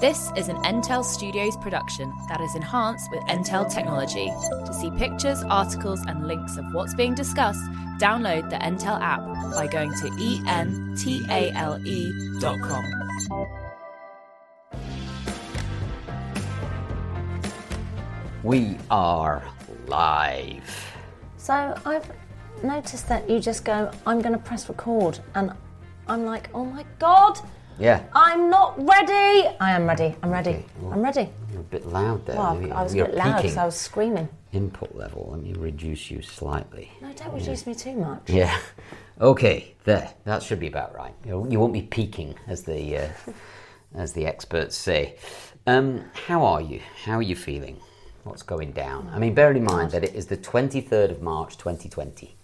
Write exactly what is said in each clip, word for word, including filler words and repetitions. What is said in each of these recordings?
This is an Intel Studios production that is enhanced with Intel technology. To see pictures, articles, and links of what's being discussed, download the Intel app by going to E N T A L E dot com. We are live. So I've noticed that you just go, I'm going to press record, and I'm like, oh my God. Yeah. I'm not ready. I am ready. I'm ready. Okay. Well, I'm ready. You're a bit loud there. Well, you, I was a bit loud because I was screaming. Input level. Let me reduce you slightly. No, don't yeah. reduce me too much. Yeah. Okay. There. That should be about right. You won't be peaking, as the uh, as the experts say. Um, how are you? How are you feeling? What's going down? I mean, bear in mind that it is the twenty-third of March, twenty twenty.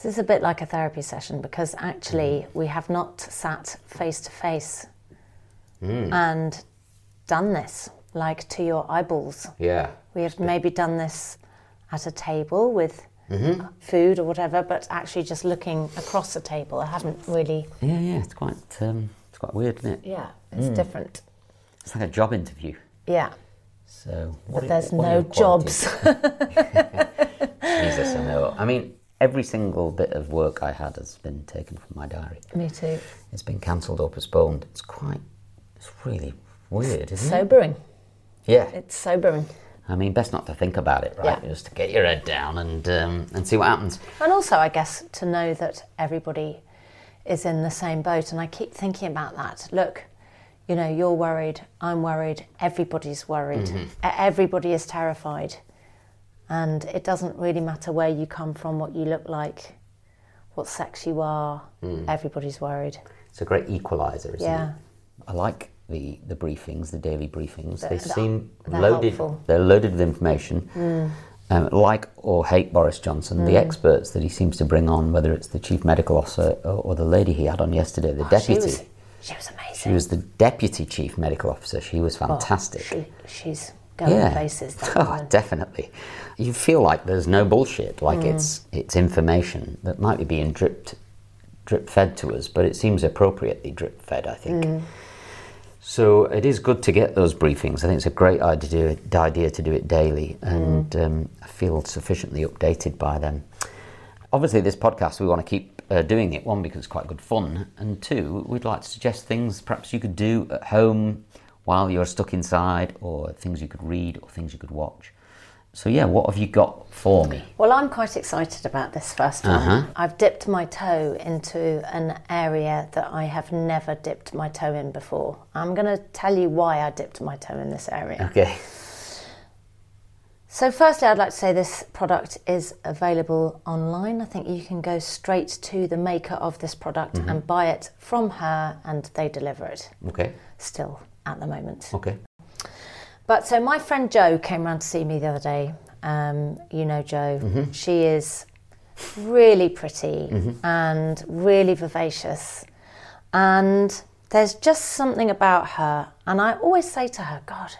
This is a bit like a therapy session because actually we have not sat face to face and done this, like to your eyeballs. Yeah. We have maybe done this at a table with mm-hmm. food or whatever, but actually just looking across the table. I haven't really... Yeah, yeah, it's quite um, it's quite weird, isn't it? Yeah, it's mm. different. It's like a job interview. Yeah. So... What but are, there's what no jobs. Jesus, I know. I mean... Every single bit of work I had has been taken from my diary. Me too. It's been cancelled or postponed. It's quite, it's really weird, isn't sobering. it? Sobering. Yeah. It's sobering. I mean, best not to think about it, right? Yeah. Just to get your head down and um, and see what happens. And also, I guess, to know that everybody is in the same boat. And I keep thinking about that. Look, you know, you're worried, I'm worried, everybody's worried. Mm-hmm. Everybody is terrified. And it doesn't really matter where you come from, what you look like, what sex you are. Mm. Everybody's worried. It's a great equaliser, isn't yeah. it? I like the, the briefings, the daily briefings. They're, they seem they're loaded. Helpful. They're loaded with information. Mm. Um, like or hate Boris Johnson, mm. the experts that he seems to bring on, whether it's the chief medical officer or, or the lady he had on yesterday, the oh, deputy. She was, she was amazing. She was the deputy chief medical officer. She was fantastic. Oh, she, she's. Going yeah. places, oh, definitely. You feel like there's no bullshit, like mm. it's it's information that might be being dripped, drip fed to us, but it seems appropriately drip fed, I think. Mm. So it is good to get those briefings. I think it's a great idea, idea to do it daily, and mm. um, I feel sufficiently updated by them. Obviously, this podcast, we want to keep uh, doing it, one, because it's quite good fun, and two, we'd like to suggest things perhaps you could do at home while you're stuck inside, or things you could read, or things you could watch. So yeah, what have you got for me? Well, I'm quite excited about this first one. Uh-huh. I've dipped my toe into an area that I have never dipped my toe in before. I'm going to tell you why I dipped my toe in this area. Okay. So firstly, I'd like to say this product is available online. I think you can go straight to the maker of this product mm-hmm. and buy it from her, and they deliver it. Okay. Still. At the moment. Okay. But so my friend Jo came round to see me the other day. Um, you know Jo. Mm-hmm. She is really pretty mm-hmm. and really vivacious. And there's just something about her. And I always say to her, God,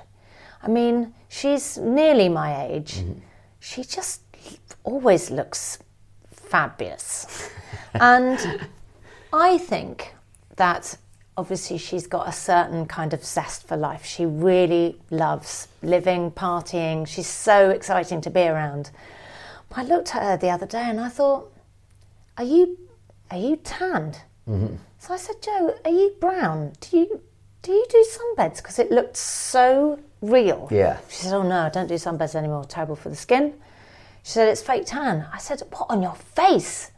I mean, she's nearly my age. Mm-hmm. She just always looks fabulous. And I think that obviously, she's got a certain kind of zest for life. She really loves living, partying. She's so exciting to be around. But I looked at her the other day and I thought, are you are you tanned? Mm-hmm. So I said, Jo, are you brown? Do you do, you do sunbeds? Because it looked so real. Yeah. She said, oh no, I don't do sunbeds anymore. Terrible for the skin. She said, it's fake tan. I said, what on your face?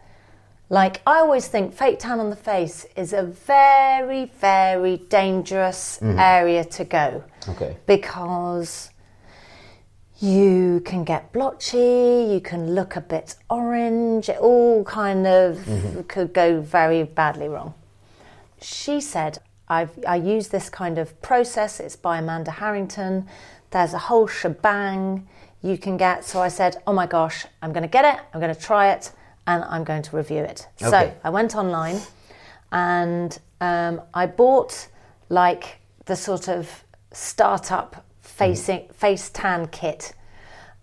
Like, I always think fake tan on the face is a very, very dangerous mm. area to go. Okay. Because you can get blotchy, you can look a bit orange, it all kind of mm-hmm. could go very badly wrong. She said, I've, I use this kind of process, it's by Amanda Harrington, there's a whole shebang you can get. So I said, oh my gosh, I'm going to get it, I'm going to try it, and I'm going to review it. Okay. So I went online and um, I bought like the sort of startup facing, mm-hmm. face tan kit.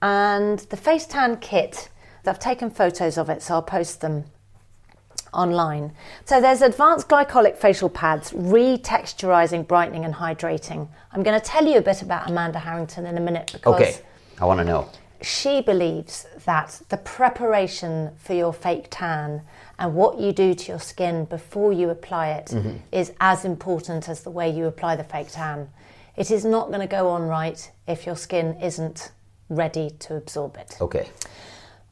And the face tan kit, I've taken photos of it, so I'll post them online. So there's advanced glycolic facial pads, retexturizing, brightening and hydrating. I'm going to tell you a bit about Amanda Harrington in a minute because okay. I want to know. She believes that the preparation for your fake tan and what you do to your skin before you apply it mm-hmm. is as important as the way you apply the fake tan. It is not going to go on right if your skin isn't ready to absorb it. Okay.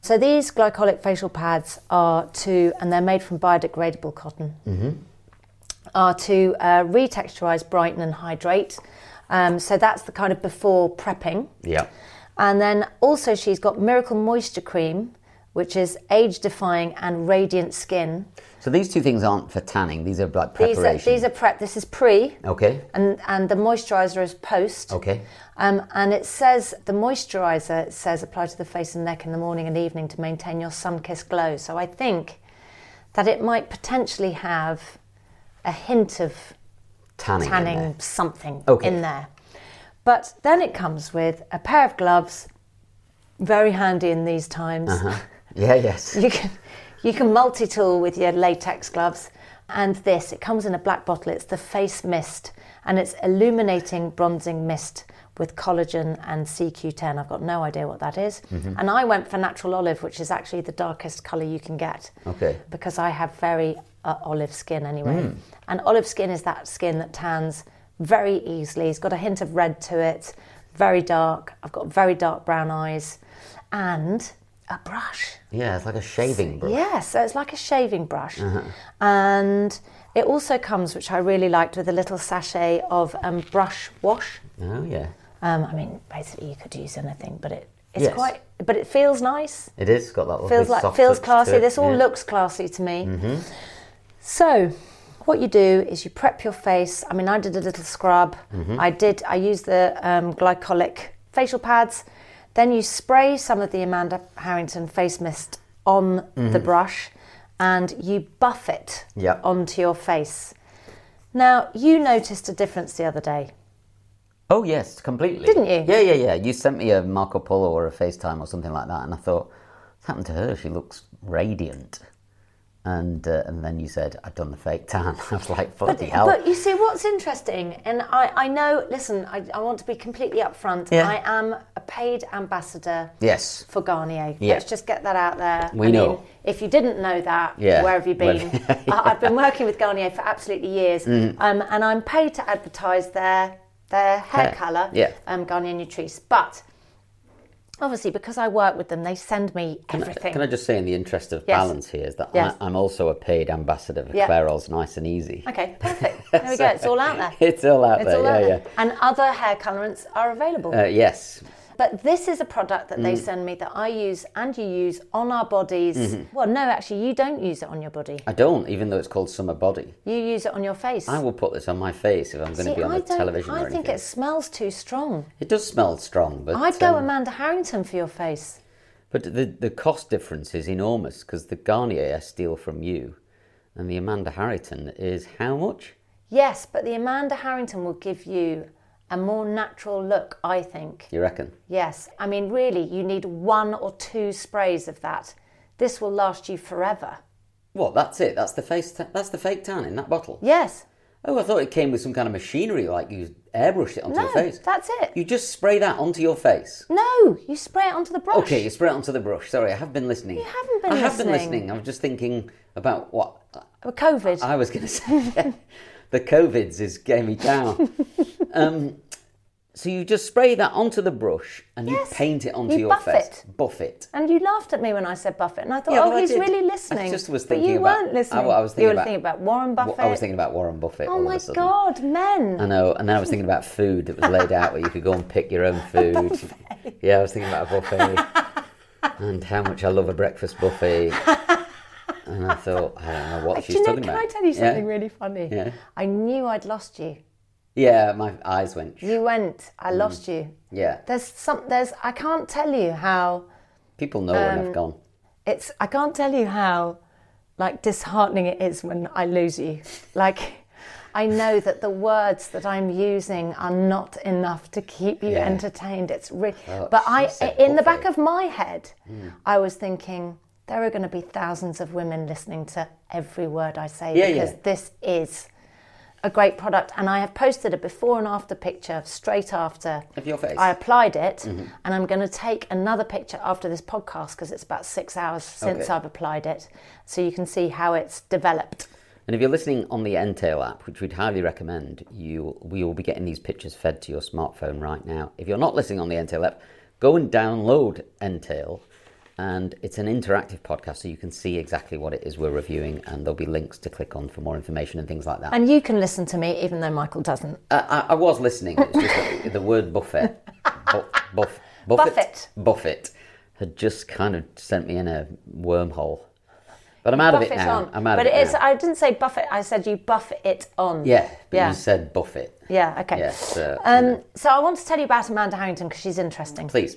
So these glycolic facial pads are to, and they're made from biodegradable cotton, mm-hmm. are to uh, retexturize, brighten and hydrate. Um, so that's the kind of before prepping. Yeah. And then also she's got Miracle Moisture Cream, which is age-defying and radiant skin. So these two things aren't for tanning. These are like preparation. These are, these are prep. This is pre. Okay. And and the moisturiser is post. Okay. Um, and it says, the moisturiser says apply to the face and neck in the morning and evening to maintain your sun-kissed glow. So I think that it might potentially have a hint of tanning, tanning in something okay. in there. But then it comes with a pair of gloves, very handy in these times. Uh-huh. Yeah, yes. You can you can multi-tool with your latex gloves. And this, it comes in a black bottle. It's the face mist, and it's illuminating bronzing mist with collagen and C Q ten. I've got no idea what that is. Mm-hmm. And I went for natural olive, which is actually the darkest colour you can get. Okay. Because I have very uh, olive skin anyway. Mm. And olive skin is that skin that tans very easily. It's got a hint of red to it, very dark. I've got very dark brown eyes. And a brush. Yeah, it's like a shaving brush. Yeah, so it's like a shaving brush. Uh-huh. And it also comes, which I really liked, with a little sachet of um, brush wash. Oh, yeah. Um, I mean, basically you could use anything, but it it's yes. quite, but it feels nice. It is, got that feels like soft feels classy. This all yeah. looks classy to me. Mm-hmm. So what you do is you prep your face. I mean, I did a little scrub. Mm-hmm. I did. I used the um, glycolic facial pads. Then you spray some of the Amanda Harrington face mist on mm-hmm. the brush, and you buff it yep. onto your face. Now, you noticed a difference the other day. Oh, yes, completely. Didn't you? Yeah, yeah, yeah. You sent me a Marco Polo or a FaceTime or something like that, and I thought, what's happened to her? She looks radiant. And uh, and then you said, I've done the fake tan. I was like, bloody but, hell. But you see, what's interesting, and I, I know, listen, I, I want to be completely upfront. Yeah. I am a paid ambassador yes. for Garnier. Yeah. Let's just get that out there. We I know. Mean, if you didn't know that, yeah. where have you been? yeah. I, I've been working with Garnier for absolutely years, mm. um, and I'm paid to advertise their, their hair, hair. colour, yeah. um, Garnier Nutrisse. But obviously, because I work with them, they send me everything. Can I, can I just say, in the interest of yes. balance here, is that yes. I, I'm also a paid ambassador for yeah. Clairol's Nice and Easy. Okay, perfect. There we so, go. It's all out there. It's all out it's there. All out yeah, there. Yeah. And other hair colorants are available. Uh, yes. But this is a product that they mm. send me that I use and you use on our bodies. Mm-hmm. Well, no, actually, you don't use it on your body. I don't, even though it's called Summer Body. You use it on your face. I will put this on my face if I'm going See, to be on I the television I or anything. I think it smells too strong. It does smell strong, but I'd go um, Amanda Harrington for your face. But the, the cost difference is enormous, because the Garnier I steal from you and the Amanda Harrington is how much? Yes, but the Amanda Harrington will give you a more natural look, I think. You reckon? Yes. I mean, really, you need one or two sprays of that. This will last you forever. What? That's it? That's the face. Ta- that's the fake tan in that bottle? Yes. Oh, I thought it came with some kind of machinery, like you airbrushed it onto no, your face. No, that's it. You just spray that onto your face? No, you spray it onto the brush. Okay, you spray it onto the brush. Sorry, I have been listening. You haven't been I listening. I have been listening. I was just thinking about what... COVID. I, I was going to say... The COVIDs is getting me down. um, So you just spray that onto the brush and yes. you paint it onto you your buff face. It. Buff it. And you laughed at me when I said buff it, and I thought, yeah, oh, well, he's really listening. I just was thinking but you about, weren't listening. I, I was thinking you were about, thinking about Warren Buffett. I was thinking about Warren Buffett. Oh my God, men! I know. And then I was thinking about food that was laid out where you could go and pick your own food. Yeah, I was thinking about a buffet and how much I love a breakfast buffet. And I thought, I don't know what do she's you know, talking can about. Can I tell you something yeah. really funny? Yeah. I knew I'd lost you. Yeah, my eyes went. You went. I mm. lost you. Yeah. There's some. There's. I can't tell you how. People know um, when I've gone. It's. I can't tell you how, like, disheartening it is when I lose you. Like, I know that the words that I'm using are not enough to keep you yeah. entertained. It's really. Oh, but I, in the back it. of my head, mm. I was thinking there are going to be thousands of women listening to every word I say yeah, because yeah. this is a great product, and I have posted a before and after picture straight after of your face. I applied it, mm-hmm. and I'm going to take another picture after this podcast because it's about six hours since okay. I've applied it, so you can see how it's developed. And if you're listening on the Entale app, which we'd highly recommend, you we will be getting these pictures fed to your smartphone right now. If you're not listening on the Entale app, go and download Entale, and it's an interactive podcast, so you can see exactly what it is we're reviewing, and there'll be links to click on for more information and things like that. And you can listen to me, even though Michael doesn't. Uh, I, I was listening. It's just the, the word buffet, bu- buff, buffet, buffet, had just kind of sent me in a wormhole. But I'm out buff of it, it now. On. I'm out but of it, it is. Now. I didn't say buffet. I said you buff it on. Yeah, but yeah. you said buffet. Yeah. Okay. Yes. Uh, um, yeah. So I want to tell you about Amanda Harrington because she's interesting. Please.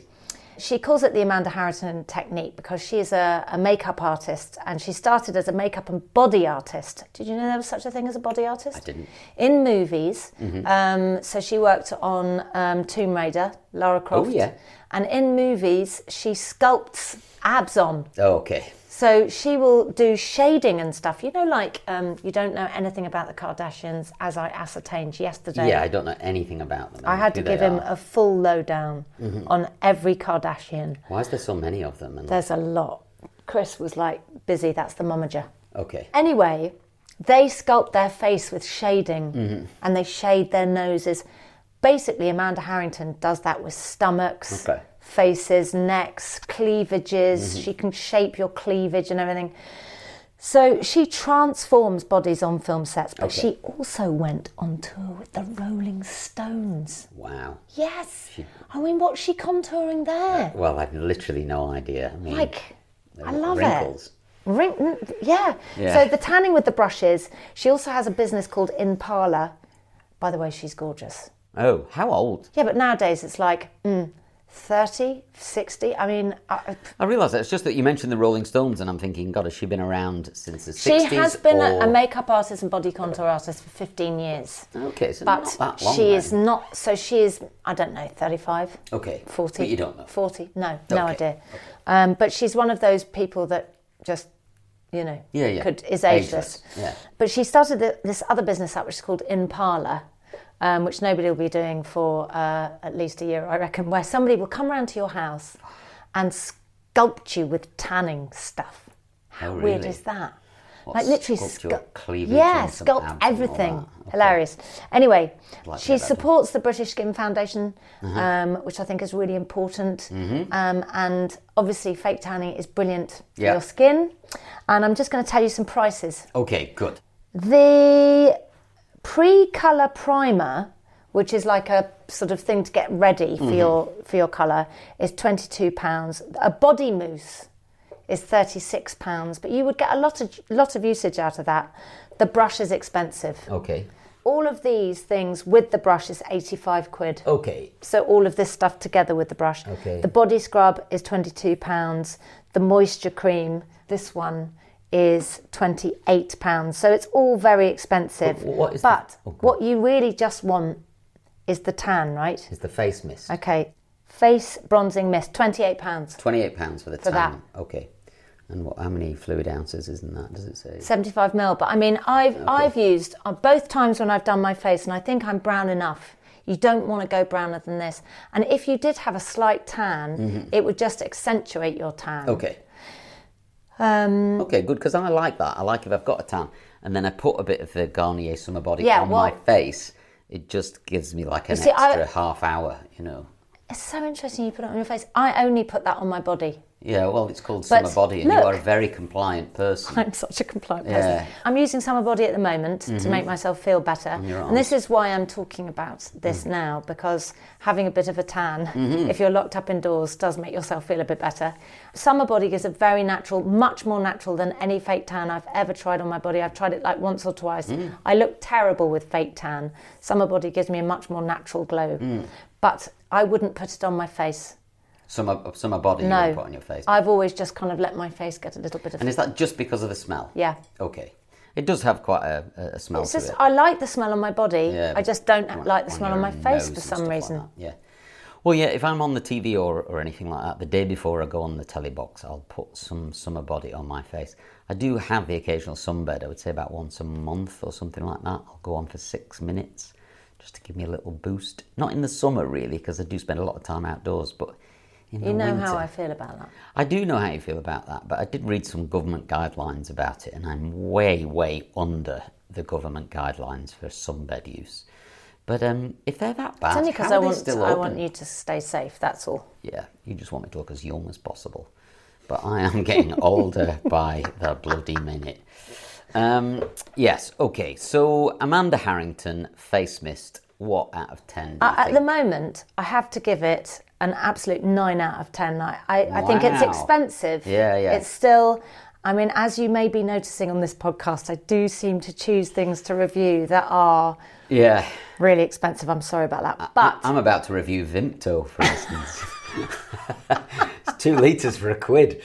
She calls it the Amanda Harrington technique because she is a, a makeup artist, and she started as a makeup and body artist. Did you know there was such a thing as a body artist? I didn't. In movies. Mm-hmm. Um, so she worked on um, Tomb Raider, Lara Croft. Oh, yeah. And in movies, she sculpts abs on. Oh, okay. So she will do shading and stuff. You know, like, um, you don't know anything about the Kardashians, as I ascertained yesterday. Yeah, I don't know anything about them. I had to give him a full lowdown mm-hmm. on every Kardashian. Why is there so many of them? And There's like... a lot. Chris was, like, busy. That's the momager. Okay. Anyway, they sculpt their face with shading, mm-hmm. and they shade their noses. Basically, Amanda Harrington does that with stomachs. Okay. Faces, necks, cleavages. Mm-hmm. She can shape your cleavage and everything. So she transforms bodies on film sets, but okay. she also went on tour with the Rolling Stones. Wow. Yes. She... I mean, what's she contouring there? Uh, well, I've literally no idea. I mean, like, I love wrinkles. it. Wrinkles. Yeah. yeah. So the tanning with the brushes. She also has a business called In Parlor. By the way, she's gorgeous. Oh, how old? Yeah, but nowadays it's like... Mm, thirty, sixty, I mean... I, I realise that. It's just that you mentioned the Rolling Stones and I'm thinking, God, has she been around since the she sixties? She has been or... a makeup artist and body contour artist for fifteen years. Okay, so but not that long. But she then. is not... So she is, I don't know, thirty-five? Okay. forty? But you don't know? forty, no, okay. no idea. Okay. Um, but she's one of those people that just, you know, yeah, yeah. Could, is ageless. ageless. Yeah. But she started the, this other business up, which is called In Parlor. Um, which nobody will be doing for uh, at least a year, I reckon, where somebody will come around to your house and sculpt you with tanning stuff. How oh, really? weird is that? What, like literally sculpt, sculpt yeah, sculpt everything. Okay. Hilarious. Anyway, like she supports the British Skin Foundation, mm-hmm. um, which I think is really important. Mm-hmm. Um, and obviously, fake tanning is brilliant yeah. for your skin. And I'm just going to tell you some prices. Okay, good. The pre-colour primer, which is like a sort of thing to get ready for mm-hmm. your for your colour, is twenty-two pounds. A body mousse is thirty-six pounds, but you would get a lot of lot of usage out of that. The brush is expensive. Okay. All of these things with the brush is eighty-five quid. Okay. So all of this stuff together with the brush. Okay. The body scrub is twenty-two pounds. The moisture cream, this one, is twenty-eight pounds. So it's all very expensive. But what, is but oh, what you really just want is the tan, right? Is the face mist. Okay. Face bronzing mist, twenty-eight pounds. twenty-eight pounds for the for tan. That. Okay. And what, how many fluid ounces is in that, does it say? seventy-five mil. But I mean, I've, okay. I've used, on both times when I've done my face, and I think I'm brown enough. You don't want to go browner than this. And if you did have a slight tan, mm-hmm. it would just accentuate your tan. Okay. Um, okay, good, because I like that. I like if I've got a tan and then I put a bit of the Garnier Summer Body yeah, on well, my face, it just gives me like an see, extra I, half hour, you know. It's so interesting you put it on your face. I only put that on my body. Yeah, well, it's called but Summer Body, and look, you are a very compliant person. I'm such a compliant person. Yeah. I'm using Summer Body at the moment mm-hmm. to make myself feel better. And this is why I'm talking about this mm. now, because having a bit of a tan, mm-hmm. if you're locked up indoors, does make yourself feel a bit better. Summer Body gives a very natural, much more natural than any fake tan I've ever tried on my body. I've tried it like once or twice. Mm. I look terrible with fake tan. Summer Body gives me a much more natural glow. Mm. But I wouldn't put it on my face. Summer, summer body no. you would put on your face. I've always just kind of let my face get a little bit of... And is that just because of the smell? Yeah. Okay. It does have quite a, a smell it's to just, it. I like the smell on my body. Yeah, I just don't on, like the smell on, on my face for some reason. Like yeah. Well, yeah, if I'm on the T V or, or anything like that, the day before I go on the telly box, I'll put some summer body on my face. I do have the occasional sunbed. I would say about once a month or something like that. I'll go on for six minutes just to give me a little boost. Not in the summer, really, because I do spend a lot of time outdoors, but... You know winter. How I feel about that. I do know how you feel about that, but I did read some government guidelines about it, and I'm way, way under the government guidelines for sunbed use. But um, if they're that bad, it's only because I want still I want you to stay safe. That's all. Yeah, you just want me to look as young as possible. But I am getting older by the bloody minute. Um, yes. Okay. So Amanda Harrington face mist. What out of ten? Uh, at the moment, I have to give it an absolute nine out of ten. I, I, wow. I think it's expensive. Yeah, yeah. It's still, I mean, as you may be noticing on this podcast, I do seem to choose things to review that are yeah really expensive. I'm sorry about that. But I, I'm about to review Vimto, for instance. It's two litres for a quid.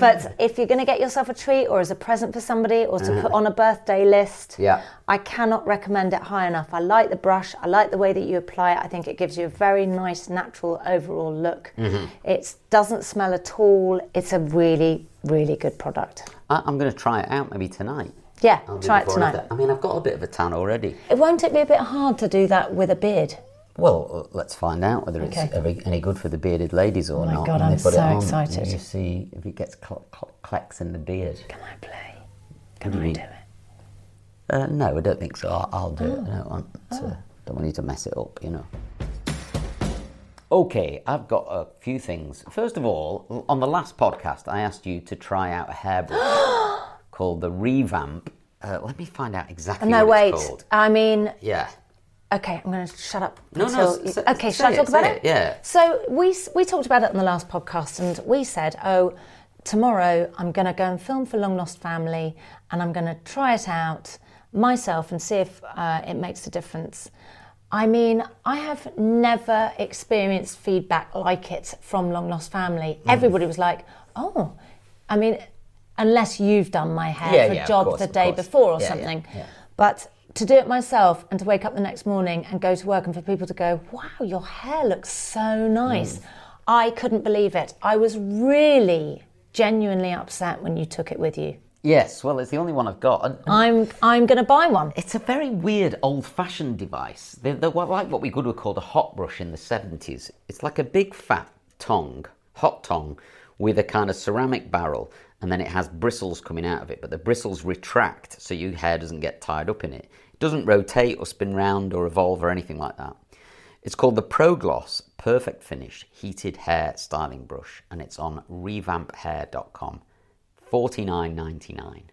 But if you're going to get yourself a treat or as a present for somebody or to put on a birthday list, yeah. I cannot recommend it high enough. I like the brush. I like the way that you apply it. I think it gives you a very nice, natural overall look. Mm-hmm. It doesn't smell at all. It's a really, really good product. I- I'm going to try it out maybe tonight. Yeah, I'll try it tonight. I mean, I've got a bit of a tan already. It won't it be a bit hard to do that with a beard? Well, let's find out whether it's okay. any good for the bearded ladies or not. Oh my God, I'm so excited. You see if it gets cl- cl- clecks in the beard. Can I play? Can I do it? Uh, no, I don't think so. I'll, I'll do oh. it. I don't want, to, oh. don't want you to mess it up, you know. Okay, I've got a few things. First of all, on the last podcast, I asked you to try out a hairbrush called the Revamp. Uh, let me find out exactly no, what wait. it's called. I mean... Yeah. Okay, I'm going to shut up. No, no. You, say, okay, should I talk it, about it? it? Yeah. So we we talked about it on the last podcast, and we said, oh, tomorrow I'm going to go and film for Long Lost Family, and I'm going to try it out myself and see if uh, it makes a difference. I mean, I have never experienced feedback like it from Long Lost Family. Mm. Everybody was like, oh, I mean, unless you've done my hair yeah, for yeah, a job course, the day before or yeah, something. Yeah, yeah. But... to do it myself and to wake up the next morning and go to work and for people to go, wow, your hair looks so nice. Mm. I couldn't believe it. I was really genuinely upset when you took it with you. Yes, well, it's the only one I've got. And, and I'm I'm going to buy one. It's a very weird old-fashioned device. They're, they're like what we could have called a hot brush in the seventies. It's like a big fat tongue, hot tongue, with a kind of ceramic barrel. And then it has bristles coming out of it, but the bristles retract so your hair doesn't get tied up in it. It doesn't rotate or spin round or revolve or anything like that. It's called the Pro Gloss Perfect Finish Heated Hair Styling Brush, and it's on revamp hair dot com, forty-nine ninety-nine.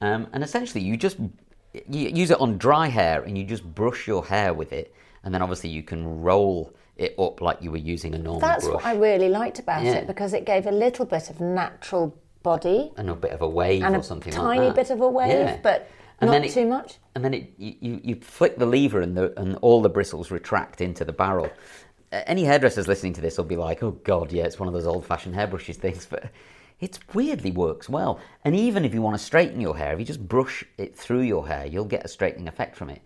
Um, and essentially, you just you use it on dry hair, and you just brush your hair with it, and then obviously you can roll it up like you were using a normal That's brush. That's what I really liked about yeah. it, because it gave a little bit of natural body and a bit of a wave or something like that. And a tiny bit of a wave, yeah. but and not it, too much. And then it, you, you flick the lever and, the, and all the bristles retract into the barrel. Any hairdressers listening to this will be like, oh God, yeah, it's one of those old-fashioned hairbrushes things, but it weirdly works well. And even if you want to straighten your hair, if you just brush it through your hair, you'll get a straightening effect from it.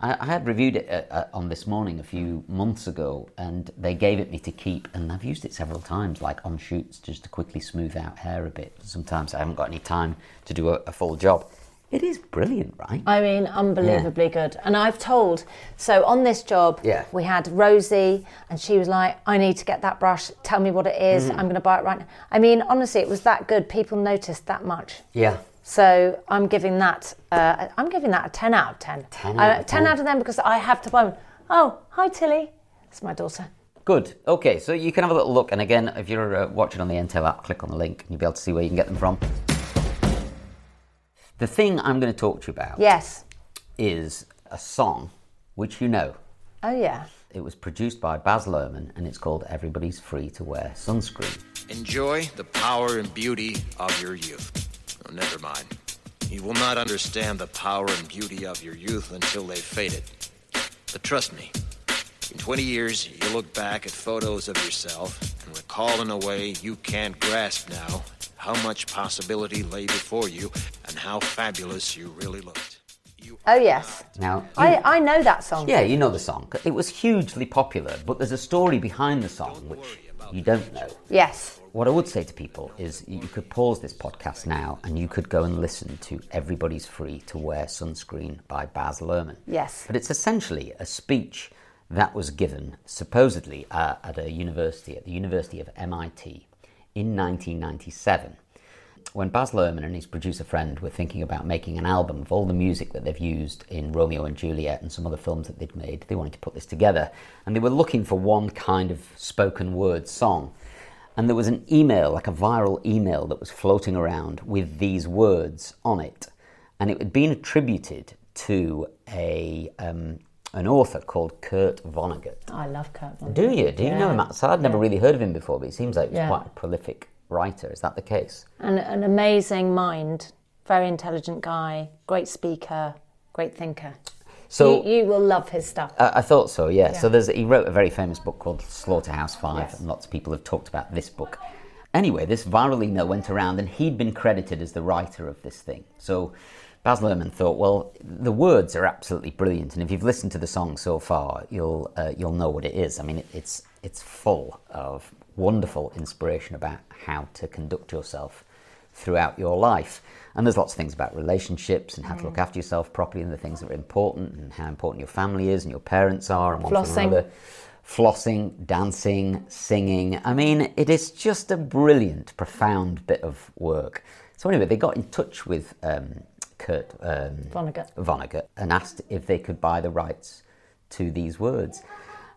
I, I had reviewed it uh, uh, on This Morning a few months ago, and they gave it me to keep, and I've used it several times, like on shoots, just to quickly smooth out hair a bit. Sometimes I haven't got any time to do a, a full job. It is brilliant, right? I mean, unbelievably yeah. good. And I've told, so on this job, yeah. we had Rosie, and she was like, I need to get that brush, tell me what it is, mm. I'm going to buy it right now. I mean, honestly, it was that good. People noticed that much. Yeah. So I'm giving that uh, I'm giving that a ten out of ten. ten out of ten, uh, ten out of ten because I have to buy one. Oh, hi Tilly. That's my daughter. Good. Okay, so you can have a little look. And again, if you're uh, watching on the Entale app, click on the link and you'll be able to see where you can get them from. The thing I'm going to talk to you about yes. is a song which you know. Oh, yeah. It was produced by Baz Luhrmann and it's called Everybody's Free to Wear Sunscreen. Enjoy the power and beauty of your youth. Oh, never mind. You will not understand the power and beauty of your youth until they've faded. But trust me, in twenty years, you look back at photos of yourself and recall in a way you can't grasp now how much possibility lay before you and how fabulous you really looked. You oh, yes. Now you, I, I know that song. Yeah, you know the song. It was hugely popular, but there's a story behind the song which you don't know. Yes. What I would say to people is you could pause this podcast now and you could go and listen to Everybody's Free to Wear Sunscreen by Baz Luhrmann. Yes. But it's essentially a speech that was given supposedly uh, at a university, at the University of M I T in nineteen ninety-seven, when Baz Luhrmann and his producer friend were thinking about making an album of all the music that they've used in Romeo and Juliet and some other films that they'd made. They wanted to put this together and they were looking for one kind of spoken word song. And there was an email, like a viral email that was floating around with these words on it. And it had been attributed to a... Um, an author called Kurt Vonnegut. Oh, I love Kurt Vonnegut. Do you? Do you yeah. know him outside? I'd never yeah. really heard of him before, but he seems like he's yeah. quite a prolific writer. Is that the case? And an amazing mind, very intelligent guy, great speaker, great thinker. So you, you will love his stuff. I, I thought so, yeah. yeah. So there's, he wrote a very famous book called Slaughterhouse Five, yes. and lots of people have talked about this book. Anyway, this viral email went around, and he'd been credited as the writer of this thing. So Baz Luhrmann thought, well, the words are absolutely brilliant, and if you've listened to the song so far, you'll uh, you'll know what it is. I mean, it, it's it's full of wonderful inspiration about how to conduct yourself throughout your life. And there's lots of things about relationships and how mm. to look after yourself properly and the things that are important and how important your family is and your parents are and one Flossing. thing or another. Flossing, dancing, singing. I mean, it is just a brilliant, profound bit of work. So anyway, they got in touch with... Um, Kurt um, Vonnegut. Vonnegut and asked if they could buy the rights to these words.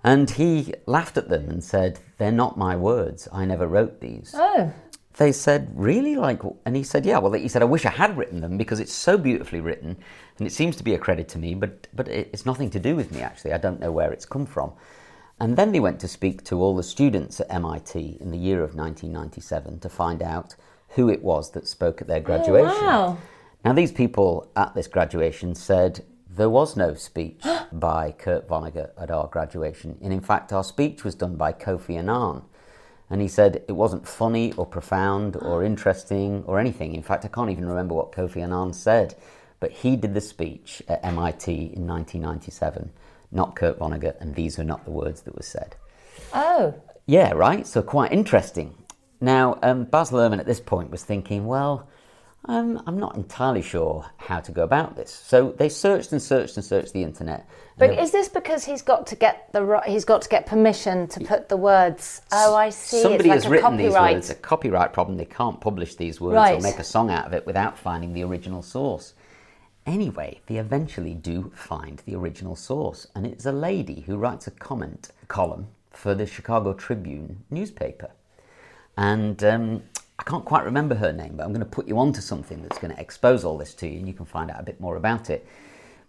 And he laughed at them and said, they're not my words. I never wrote these. Oh. They said, really? Like, and he said, yeah. Well, he said, I wish I had written them because it's so beautifully written and it seems to be a credit to me, but, but it's nothing to do with me, actually. I don't know where it's come from. And then they went to speak to all the students at M I T in the year of nineteen ninety-seven to find out who it was that spoke at their graduation. Oh, wow. Now, these people at this graduation said there was no speech by Kurt Vonnegut at our graduation. And in fact, our speech was done by Kofi Annan. And he said it wasn't funny or profound or interesting or anything. In fact, I can't even remember what Kofi Annan said. But he did the speech at M I T in nineteen ninety-seven, not Kurt Vonnegut. And these were not the words that were said. Oh. Yeah, right? So quite interesting. Now, um, Baz Luhrmann at this point was thinking, well... Um, I'm not entirely sure how to go about this. So they searched and searched and searched the internet. But is this because he's got to get the right, he's got to get permission to put the words? Oh, I see. Somebody it's like has a written copyright. These words. A copyright problem. They can't publish these words right. or make a song out of it without finding the original source. Anyway, they eventually do find the original source, and it's a lady who writes a comment column for the Chicago Tribune newspaper, and. Um, I can't quite remember her name, but I'm going to put you onto something that's going to expose all this to you and you can find out a bit more about it.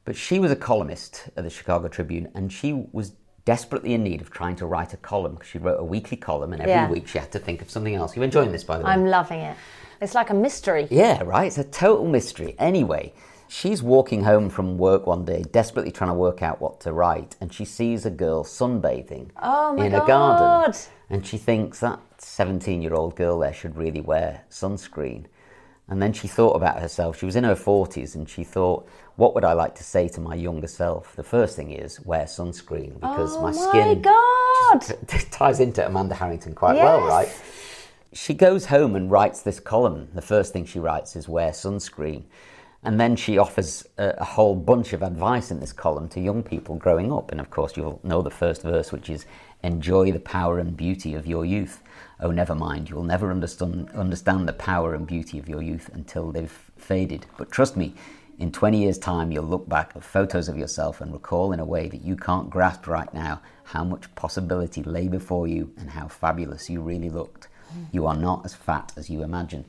But she was a columnist at the Chicago Tribune and she was desperately in need of trying to write a column because she wrote a weekly column and every yeah. week she had to think of something else. Are you enjoying this, by the way? I'm loving it. It's like a mystery. Yeah, right? It's a total mystery. Anyway, she's walking home from work one day, desperately trying to work out what to write, and she sees a girl sunbathing oh my in God. a garden. And she thinks that seventeen-year-old girl there should really wear sunscreen. And then she thought about herself. She was in her forties and she thought, what would I like to say to my younger self? The first thing is, wear sunscreen, because oh my, my skin God. Just ties into Amanda Harrington quite yes. well, right? She goes home and writes this column. The first thing she writes is, wear sunscreen. And then she offers a, a whole bunch of advice in this column to young people growing up. And of course, you'll know the first verse, which is, enjoy the power and beauty of your youth. Oh, never mind, you'll never understand understand the power and beauty of your youth until they've faded. But trust me, in twenty years' time, you'll look back at photos of yourself and recall in a way that you can't grasp right now how much possibility lay before you and how fabulous you really looked. You are not as fat as you imagine.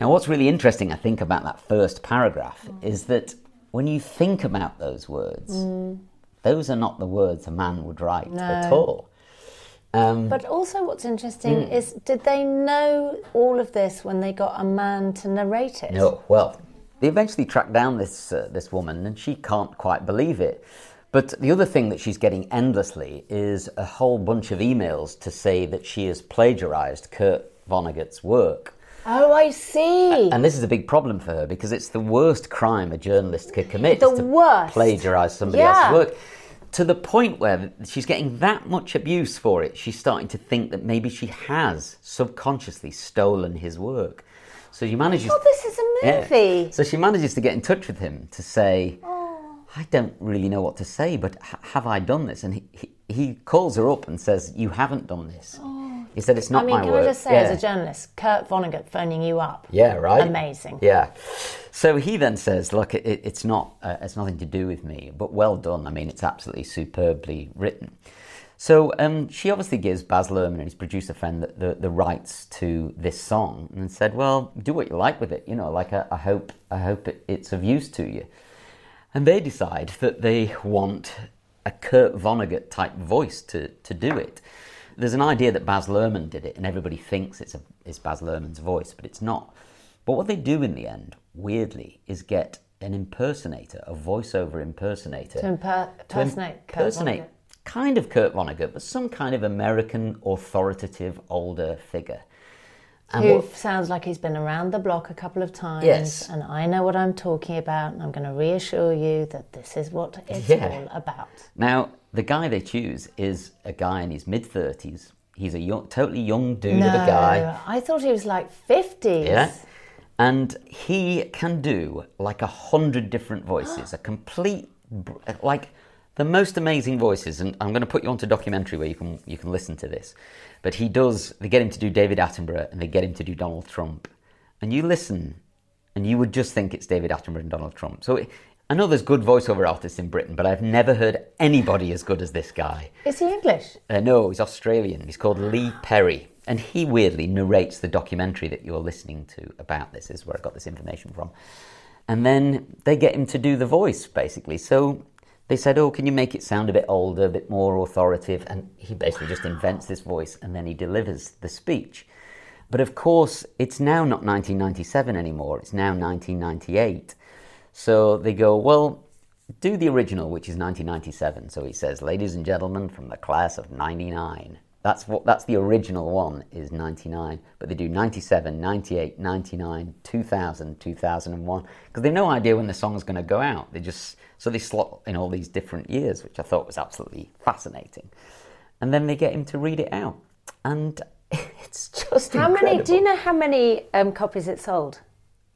Now, what's really interesting, I think, about that first paragraph mm. is that when you think about those words, mm. those are not the words a man would write no. at all. Um, but also what's interesting mm. is, did they know all of this when they got a man to narrate it? No, well... They eventually track down this uh, this woman, and she can't quite believe it. But the other thing that she's getting endlessly is a whole bunch of emails to say that she has plagiarised Kurt Vonnegut's work. Oh, I see. And this is a big problem for her, because it's the worst crime a journalist could commit. The worst. Plagiarise somebody yeah. else's work. To the point where she's getting that much abuse for it, she's starting to think that maybe she has subconsciously stolen his work. So she manages. Oh, this is a movie. Yeah. So she manages to get in touch with him to say, oh. "I don't really know what to say, but ha- have I done this?" And he, he he calls her up and says, "You haven't done this." Oh. He said, "It's not my work." I mean, can I just say, yeah. as a journalist, Kurt Vonnegut phoning you up? Yeah, right. Amazing. Yeah. So he then says, "Look, it, it's not. Uh, it's nothing to do with me, but well done. I mean, it's absolutely superbly written." So um, she obviously gives Baz Luhrmann and his producer friend the, the, the rights to this song and said, well, do what you like with it. You know, like, I, I hope I hope it, it's of use to you. And they decide that they want a Kurt Vonnegut type voice to, to do it. There's an idea that Baz Luhrmann did it and everybody thinks it's, a, it's Baz Luhrmann's voice, but it's not. But what they do in the end, weirdly, is get an impersonator, a voiceover impersonator. To, imper- to impersonate Kurt impersonate Vonnegut. Kind of Kurt Vonnegut, but some kind of American authoritative older figure. And Who what, sounds like he's been around the block a couple of times. Yes. And I know what I'm talking about, and I'm going to reassure you that this is what it's yeah. all about. Now, the guy they choose is a guy in his mid-thirties. He's a young, totally young dude no, of a guy. I thought he was like fifties. Yeah. And he can do like a hundred different voices, a complete, like... the most amazing voices, and I'm going to put you onto a documentary where you can you can listen to this. But he does, they get him to do David Attenborough and they get him to do Donald Trump. And you listen and you would just think it's David Attenborough and Donald Trump. So it, I know there's good voiceover artists in Britain, but I've never heard anybody as good as this guy. Is he English? Uh, no, he's Australian. He's called Lee Perry. And he weirdly narrates the documentary that you're listening to about this. This is where I got this information from. And then they get him to do the voice, basically. So... they said, oh, can you make it sound a bit older, a bit more authoritative? And he basically just invents this voice and then he delivers the speech. But of course, it's now not nineteen ninety-seven anymore. It's now nineteen ninety-eight. So they go, well, do the original, which is nineteen ninety-seven. So he says, ladies and gentlemen, from the class of ninety-nine. That's what. That's the original one, is ninety-nine. But they do ninety-seven, ninety-eight, ninety-nine, two thousand, two thousand one. Because they have no idea when the song's going to go out. They just So they slot in all these different years, which I thought was absolutely fascinating. And then they get him to read it out. And it's just how incredible. Many? Do you know how many um, copies it sold?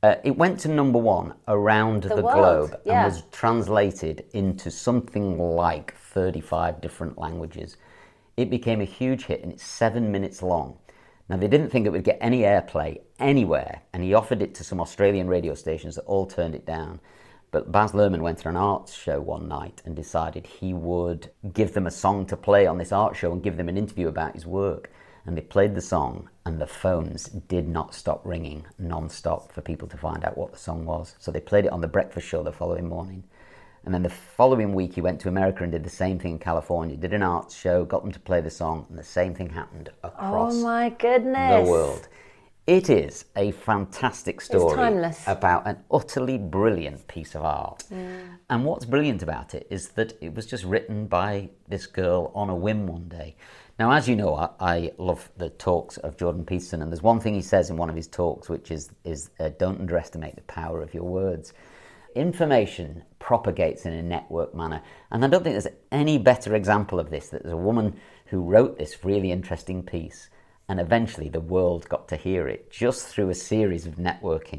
Uh, it went to number one around the, the globe yeah. and was translated into something like thirty-five different languages. It became a huge hit, and it's seven minutes long. Now, they didn't think it would get any airplay anywhere, and he offered it to some Australian radio stations that all turned it down. But Baz Luhrmann went to an arts show one night and decided he would give them a song to play on this art show and give them an interview about his work. And they played the song, and the phones did not stop ringing non-stop for people to find out what the song was. So they played it on the breakfast show the following morning. And then the following week, he went to America and did the same thing in California. Did an arts show, got them to play the song, and the same thing happened across oh my goodness. the world. It is a fantastic story about an utterly brilliant piece of art. Yeah. And what's brilliant about it is that it was just written by this girl on a whim one day. Now, as you know, I, I love the talks of Jordan Peterson, and there's one thing he says in one of his talks, which is, is uh, don't underestimate the power of your words. Information propagates in a network manner. And I don't think there's any better example of this. That there's a woman who wrote this really interesting piece, and eventually the world got to hear it just through a series of networking.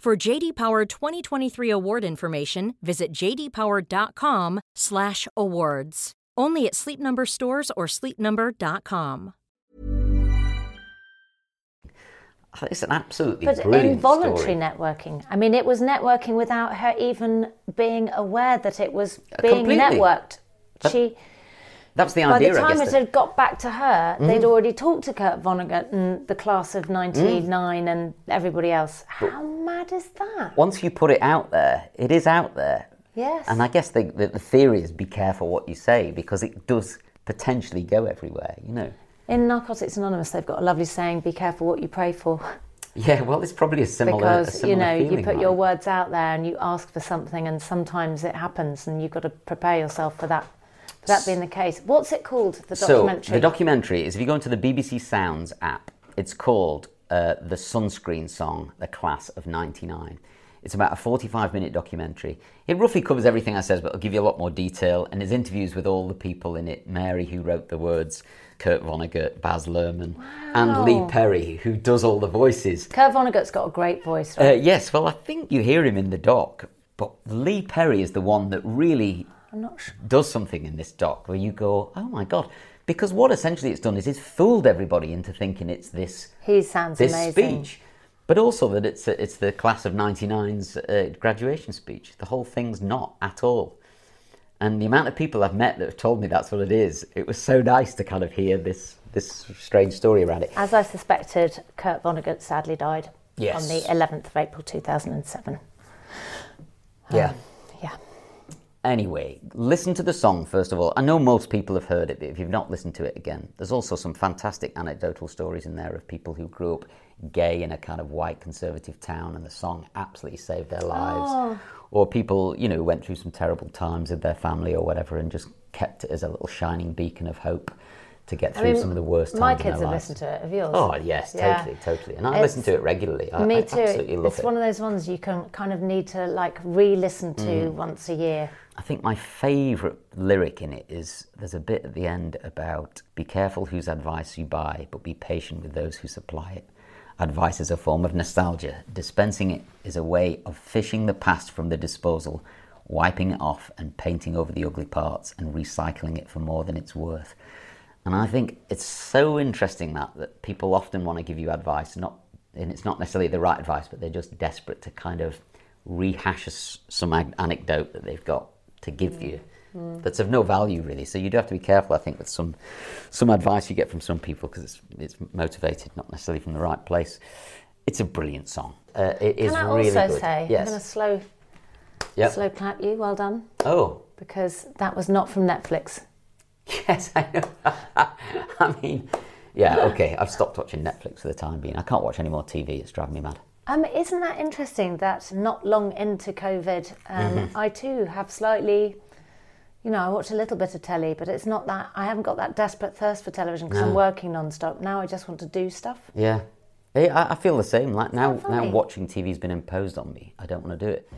For J D Power twenty twenty-three award information, visit j d power dot com slash awards. Only at Sleep Number stores or sleep number dot com. Oh, it's an absolutely but brilliant involuntary story. Networking. I mean, it was networking without her even being aware that it was being Completely. networked. She. That was the idea, I guess. By the time it had got back to her, mm. they'd already talked to Kurt Vonnegut and the class of ninety-nine mm. and everybody else. How but mad is that? Once you put it out there, it is out there. Yes. And I guess the, the, the theory is be careful what you say, because it does potentially go everywhere, you know. In Narcotics Anonymous, they've got a lovely saying, be careful what you pray for. Yeah, well, it's probably a similar feeling. Because, similar you know, feeling, you put right? your words out there and you ask for something, and sometimes it happens, and you've got to prepare yourself for that. That being the case, what's it called, the documentary? So, the documentary is, if you go into the B B C Sounds app, it's called uh, The Sunscreen Song, The Class of ninety-nine. It's about a forty-five minute documentary. It roughly covers everything I says, but it'll give you a lot more detail, and there's interviews with all the people in it. Mary, who wrote the words, Kurt Vonnegut, Baz Luhrmann, wow. and Lee Perry, who does all the voices. Kurt Vonnegut's got a great voice, right? Uh, yes, well, I think you hear him in the doc, but Lee Perry is the one that really... I'm not sure. Does something in this doc where you go, oh my God. Because what essentially it's done is it's fooled everybody into thinking it's this, he sounds this amazing. speech. But also that it's a, it's the class of ninety-nine's uh, graduation speech. The whole thing's not at all. And the amount of people I've met that have told me that's what it is, it was so nice to kind of hear this, this strange story around it. As I suspected, Kurt Vonnegut sadly died yes. on the eleventh of April two thousand seven. Yeah. Um, yeah. Anyway, listen to the song, first of all. I know most people have heard it, but if you've not listened to it again, there's also some fantastic anecdotal stories in there of people who grew up gay in a kind of white conservative town, and the song absolutely saved their lives. Oh. Or people, you know, who went through some terrible times with their family or whatever and just kept it as a little shining beacon of hope to get through I mean, some of the worst times in their lives. My kids have listened to it, have yours? Oh, yes, yeah. totally, totally. And I it's, listen to it regularly. I, me I too. absolutely love it's it. It's one of those ones you can kind of need to, like, re-listen to mm. once a year. I think my favourite lyric in it is, there's a bit at the end about, be careful whose advice you buy, but be patient with those who supply it. Advice is a form of nostalgia. Dispensing it is a way of fishing the past from the disposal, wiping it off and painting over the ugly parts and recycling it for more than it's worth. And I think it's so interesting that, that people often want to give you advice, not, and it's not necessarily the right advice, but they're just desperate to kind of rehash a, some ag- anecdote that they've got to give mm. you mm. that's of no value, really. So you do have to be careful, I think, with some some advice you get from some people, because it's it's motivated not necessarily from the right place. It's a brilliant song. Uh, it Can is I really also good. Say, yes. I'm going to slow, yep. slow clap you. Well done. Oh, because that was not from Netflix. Yes, I know. I mean, yeah, okay. I've stopped watching Netflix for the time being. I can't watch any more T V. It's driving me mad. Um, isn't that interesting that not long into COVID, um, mm-hmm. I too have slightly, you know, I watch a little bit of telly, but it's not that, I haven't got that desperate thirst for television because no. I'm working non-stop. Now I just want to do stuff. Yeah. I, I feel the same. Like now, now watching T V's been imposed on me. I don't want to do it.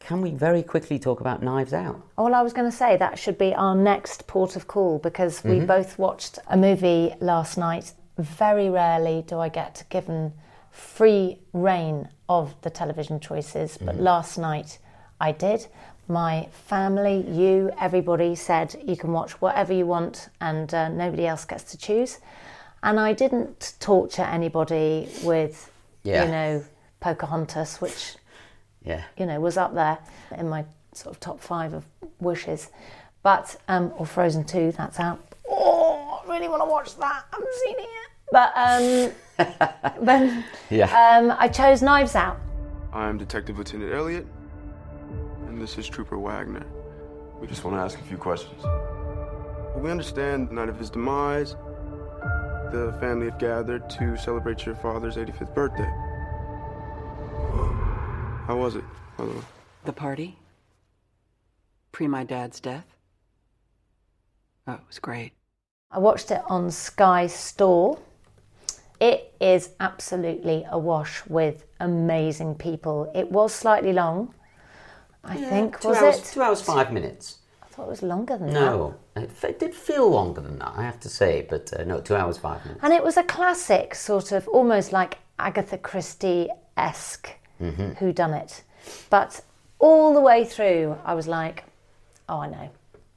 Can we very quickly talk about Knives Out? Well, I was going to say that should be our next port of call, because we mm-hmm. both watched a movie last night. Very rarely do I get given free reign of the television choices, but mm-hmm. last night I did. My family, you, everybody said you can watch whatever you want and uh, nobody else gets to choose. And I didn't torture anybody with, yeah. you know... Pocahontas, which, yeah, you know, was up there in my sort of top five of wishes. But, um, or Frozen two, that's out. Oh, I really want to watch that. I haven't seen it yet. But um, then yeah. um, I chose Knives Out. I'm Detective Lieutenant Elliot, and this is Trooper Wagner. We just want to ask a few questions. We understand the night of his demise, the family have gathered to celebrate your father's eighty-fifth birthday. How was it, by the way? The party? Pre my dad's death? Oh, it was great. I watched it on Sky Store. It is absolutely awash with amazing people. It was slightly long, I yeah, think, was hours, it? Two hours, five minutes. I thought it was longer than no, that. No, it did feel longer than that, I have to say, but uh, no, two hours, five minutes. And it was a classic sort of, almost like Agatha Christie-esque mm-hmm. whodunit. But all the way through, I was like, oh, I know.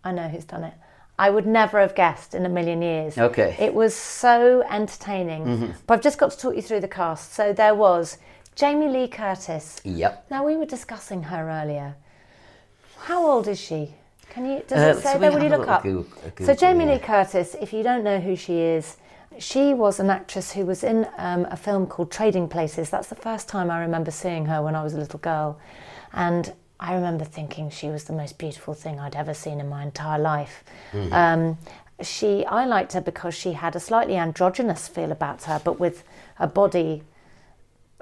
I know who's done it. I would never have guessed in a million years. Okay. It was so entertaining. Mm-hmm. But I've just got to talk you through the cast. So there was Jamie Lee Curtis. Yep. Now, we were discussing her earlier. How old is she? Can you, does uh, it say so there? Will you look up? Google, Google, so Jamie yeah. Lee Curtis, if you don't know who she is, she was an actress who was in um, a film called Trading Places. That's the first time I remember seeing her when I was a little girl. And I remember thinking she was the most beautiful thing I'd ever seen in my entire life. Mm-hmm. Um, she, I liked her because she had a slightly androgynous feel about her, but with a body,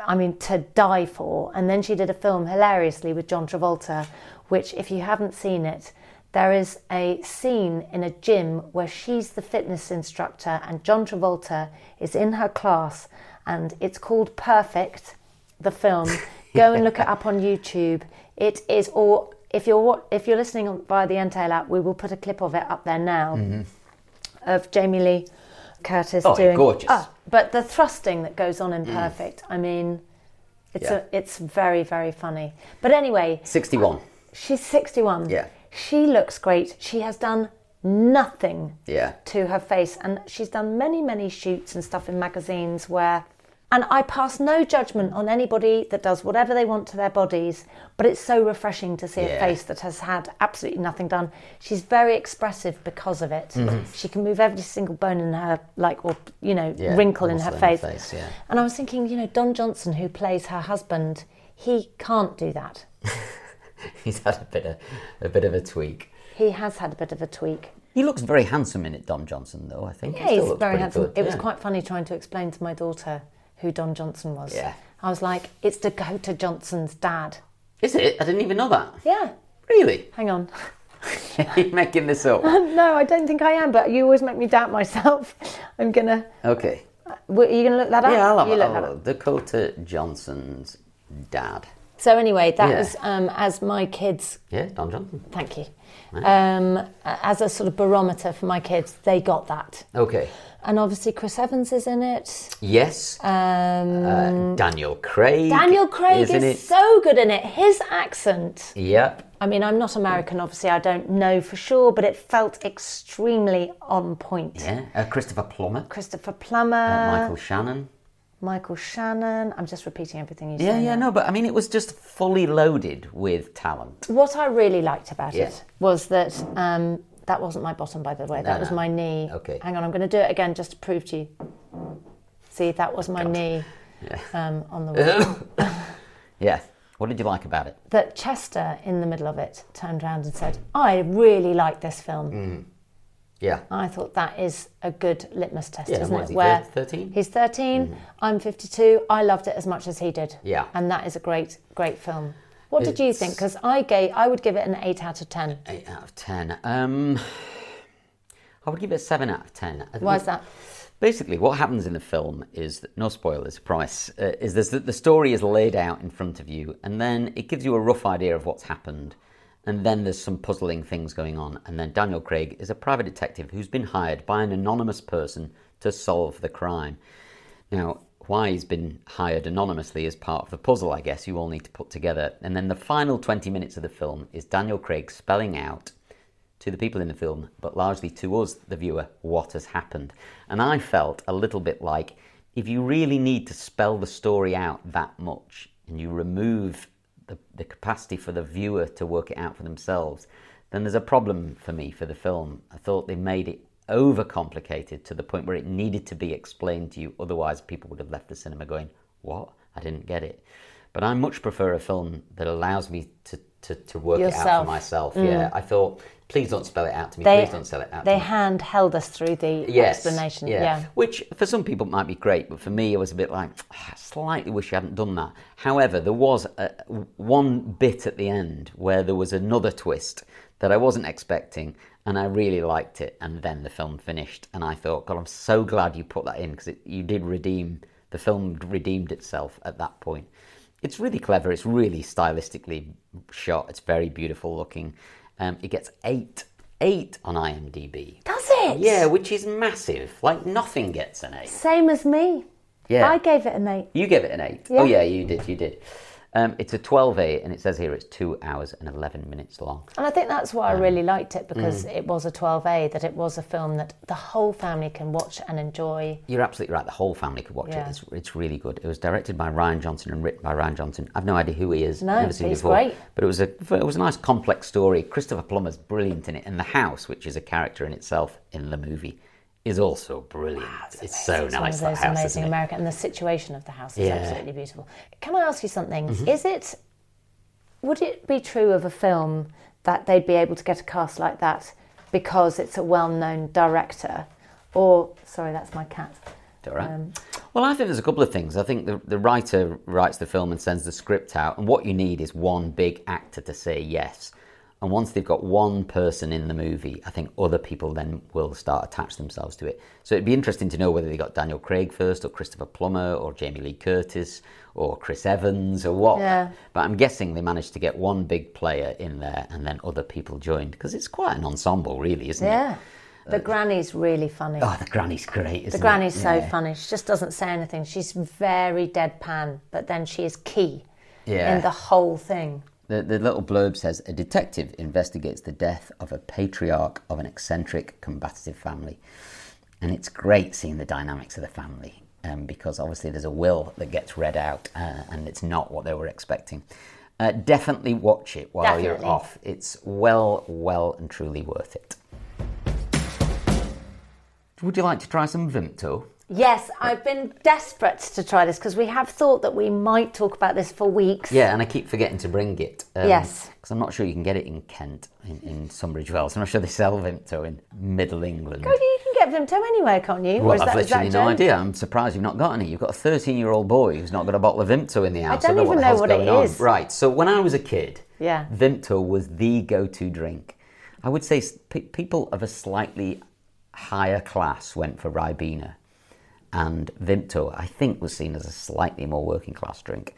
I mean, to die for. And then she did a film, hilariously, with John Travolta, which, if you haven't seen it, there is a scene in a gym where she's the fitness instructor and John Travolta is in her class, and it's called Perfect, the film. Go and look it up on YouTube. It is, or if you're if you're listening on, via the Entale app, we will put a clip of it up there now mm-hmm. of Jamie Lee Curtis oh, doing. Oh, gorgeous! Oh, but the thrusting that goes on in mm. Perfect, I mean, it's yeah. a, it's very very funny. But anyway, sixty-one. She's sixty-one. Yeah, she looks great. She has done nothing. Yeah. To her face, and she's done many many shoots and stuff in magazines where. And I pass no judgment on anybody that does whatever they want to their bodies, but it's so refreshing to see yeah. a face that has had absolutely nothing done. She's very expressive because of it. Mm-hmm. She can move every single bone in her, like, or, you know, yeah, wrinkle in her face. face yeah. And I was thinking, you know, Don Johnson, who plays her husband, he can't do that. He's had a bit of a bit of a tweak. He has had a bit of a tweak. He looks very handsome in it, Don Johnson, though, I think. Yeah, he he's very handsome. Good. It yeah. was quite funny trying to explain to my daughter who Don Johnson was. Yeah. I was like, it's Dakota Johnson's dad. Is it? I didn't even know that. Yeah. Really? Hang on. You're making this up. No, I don't think I am, but you always make me doubt myself. I'm going to... Okay. Uh, are you going to look that up? Yeah, I'll have you it. Look I'll that up. Dakota Johnson's dad. So anyway, that yeah. was um, as my kids... Yeah, Don Johnson. Thank you. Right. Um, as a sort of barometer for my kids, they got that. Okay. And obviously Chris Evans is in it. Yes. Um, uh, Daniel Craig. Daniel Craig is, is in it. So good in it. His accent. Yep. I mean, I'm not American, obviously. I don't know for sure, but it felt extremely on point. Yeah. Uh, Christopher Plummer. Christopher Plummer. Uh, Michael Shannon. Michael Shannon. I'm just repeating everything you said. Yeah, yeah, there. No, but I mean, it was just fully loaded with talent. What I really liked about yeah. it was that... Um, That wasn't my bottom, by the way. No, that no. was my knee. Okay. Hang on, I'm going to do it again just to prove to you. See, that was my God. knee yeah. um, on the wall. Yeah. What did you like about it? That Chester, in the middle of it, turned around and said, I really like this film. Mm. Yeah. I thought that is a good litmus test, yeah, isn't it? He Where thirteen? He's thirteen, mm. I'm fifty-two. I loved it as much as he did. Yeah. And that is a great, great film. What did it's, you think? Because I gave, I would give it an eight out of ten. Eight out of ten. Um, I would give it a seven out of ten. Why is that? Basically, what happens in the film is that, no spoilers, price uh, is this, that the story is laid out in front of you, and then it gives you a rough idea of what's happened, and then there's some puzzling things going on, and then Daniel Craig is a private detective who's been hired by an anonymous person to solve the crime. Now, why he's been hired anonymously is part of the puzzle, I guess, you all need to put together. And then the final twenty minutes of the film is Daniel Craig spelling out to the people in the film, but largely to us, the viewer, what has happened. And I felt a little bit like, if you really need to spell the story out that much, and you remove the, the capacity for the viewer to work it out for themselves, then there's a problem for me for the film. I thought they made it overcomplicated to the point where it needed to be explained to you, otherwise people would have left the cinema going, what? I didn't get it. But I much prefer a film that allows me to to, to work Yourself. It out for myself. Mm. Yeah, I thought, please don't spell it out to me, they, please don't spell it out they to me. They hand-held us through the yes, explanation. Yeah. yeah, which for some people might be great, but for me it was a bit like, oh, I slightly wish I hadn't done that. However, there was a, one bit at the end where there was another twist that I wasn't expecting, and I really liked it, and then the film finished, and I thought, God, I'm so glad you put that in, because you did redeem, the film redeemed itself at that point. It's really clever, it's really stylistically shot, it's very beautiful looking. Um, it gets eight, eight on IMDb. Does it? Yeah, which is massive. Like nothing gets an eight. Same as me. Yeah. I gave it an eight. You gave it an eight? Yeah. Oh yeah, you did, you did. Um, it's a twelve eight, and it says here it's two hours and eleven minutes long. And I think that's why um, I really liked it, because mm. it was a twelve A, that it was a film that the whole family can watch and enjoy. You're absolutely right, the whole family could watch yeah. it. It's, it's really good. It was directed by Ryan Johnson and written by Ryan Johnson. I've no idea who he is. No, I've never seen he's before. Great. But it was, a, it was a nice, complex story. Christopher Plummer's brilliant in it, and the house, which is a character in itself in the movie, is also brilliant. Wow, it's so it's nice, that house, amazing, isn't it? America, and the situation of the house is yeah. absolutely beautiful. Can I ask you something? Mm-hmm. Is it, would it be true of a film that they'd be able to get a cast like that because it's a well-known director? Or, sorry, that's my cat. All right. Um, well, I think there's a couple of things. I think the, the writer writes the film and sends the script out, and what you need is one big actor to say yes. And once they've got one person in the movie, I think other people then will start attach themselves to it. So it'd be interesting to know whether they got Daniel Craig first, or Christopher Plummer, or Jamie Lee Curtis, or Chris Evans, or what. Yeah. But I'm guessing they managed to get one big player in there, and then other people joined, because it's quite an ensemble, really, isn't yeah. it? Yeah. The uh, granny's really funny. Oh, the granny's great, isn't the it? The granny's so yeah. funny. She just doesn't say anything. She's very deadpan, but then she is key yeah. in the whole thing. The, the little blurb says, a detective investigates the death of a patriarch of an eccentric, combative family. And it's great seeing the dynamics of the family, um, because obviously there's a will that gets read out, uh, and it's not what they were expecting. Uh, definitely watch it while definitely. You're off. It's well, well and truly worth it. Would you like to try some Vimto? Yes, I've been desperate to try this, because we have thought that we might talk about this for weeks. Yeah, and I keep forgetting to bring it. Um, yes. Because I'm not sure you can get it in Kent, in, in Tunbridge Wells. I'm not sure they sell Vimto in Middle England. God, you can get Vimto anywhere, can't you? Well, I've that, literally no idea. I'm surprised you've not got any. You've got a thirteen-year-old boy who's not got a bottle of Vimto in the house. I don't, I don't even know what, know what it is. On. Right, so when I was a kid, yeah. Vimto was the go-to drink. I would say p- people of a slightly higher class went for Ribena. And Vimto, I think, was seen as a slightly more working-class drink.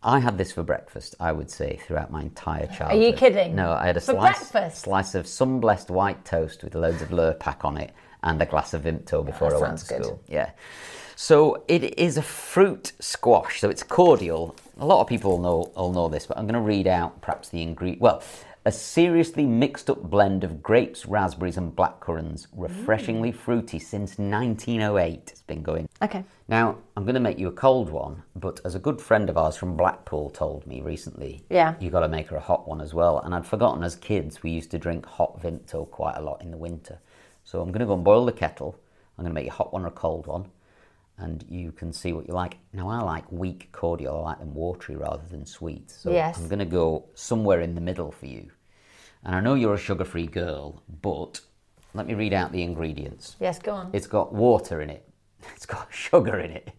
I had this for breakfast, I would say, throughout my entire childhood. Are you kidding? No, I had a slice, slice of sun-blessed white toast with loads of Lurpak on it and a glass of Vimto before oh, I went to good. School. Yeah. So it is a fruit squash, so it's cordial. A lot of people know all know this, but I'm going to read out perhaps the ingredient. Well, a seriously mixed-up blend of grapes, raspberries and blackcurrants, refreshingly fruity since nineteen oh eight. It's been going. Okay. Now, I'm going to make you a cold one, but as a good friend of ours from Blackpool told me recently, yeah. you got to make her a hot one as well. And I'd forgotten, as kids, we used to drink hot Vimto quite a lot in the winter. So I'm going to go and boil the kettle. I'm going to make you a hot one or a cold one, and you can see what you like. Now, I like weak cordial. I like them watery rather than sweet. So yes. I'm going to go somewhere in the middle for you. And I know you're a sugar-free girl, but let me read out the ingredients. Yes, go on. It's got water in it. It's got sugar in it.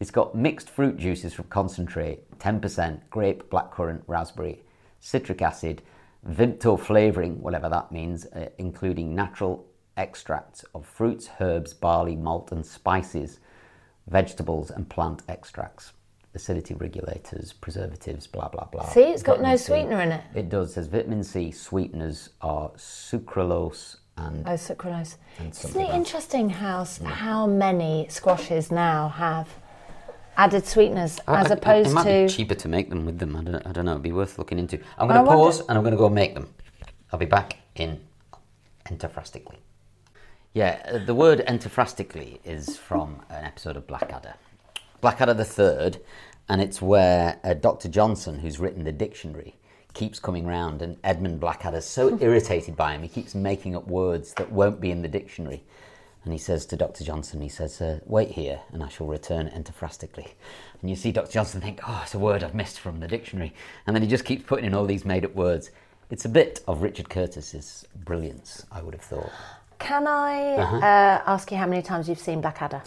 It's got mixed fruit juices from concentrate, ten percent, grape, blackcurrant, raspberry, citric acid, Vimto flavouring, whatever that means, uh, including natural extracts of fruits, herbs, barley, malt and spices, vegetables and plant extracts, acidity regulators, preservatives, blah, blah, blah. See, it's got no sweetener in it. It does. It says vitamin C. Sweeteners are sucralose and... Oh, sucralose. Isn't it interesting how how many squashes now have added sweeteners as opposed to... It might be cheaper to make them with them. I don't, I don't know. It'd be worth looking into. I'm going to pause and I'm going to go make them. I'll be back in entephrastically. Yeah, the word entephrastically is from an episode of Blackadder. Blackadder the Third, And it's where uh, Doctor Johnson, who's written the dictionary, keeps coming round, and Edmund Blackadder's so irritated by him, he keeps making up words that won't be in the dictionary. And he says to Doctor Johnson, he says, uh, wait here, and I shall return entephrastically. And you see Doctor Johnson think, oh, it's a word I've missed from the dictionary. And then he just keeps putting in all these made-up words. It's a bit of Richard Curtis's brilliance, I would have thought. Can I uh-huh. uh, ask you how many times you've seen Blackadder?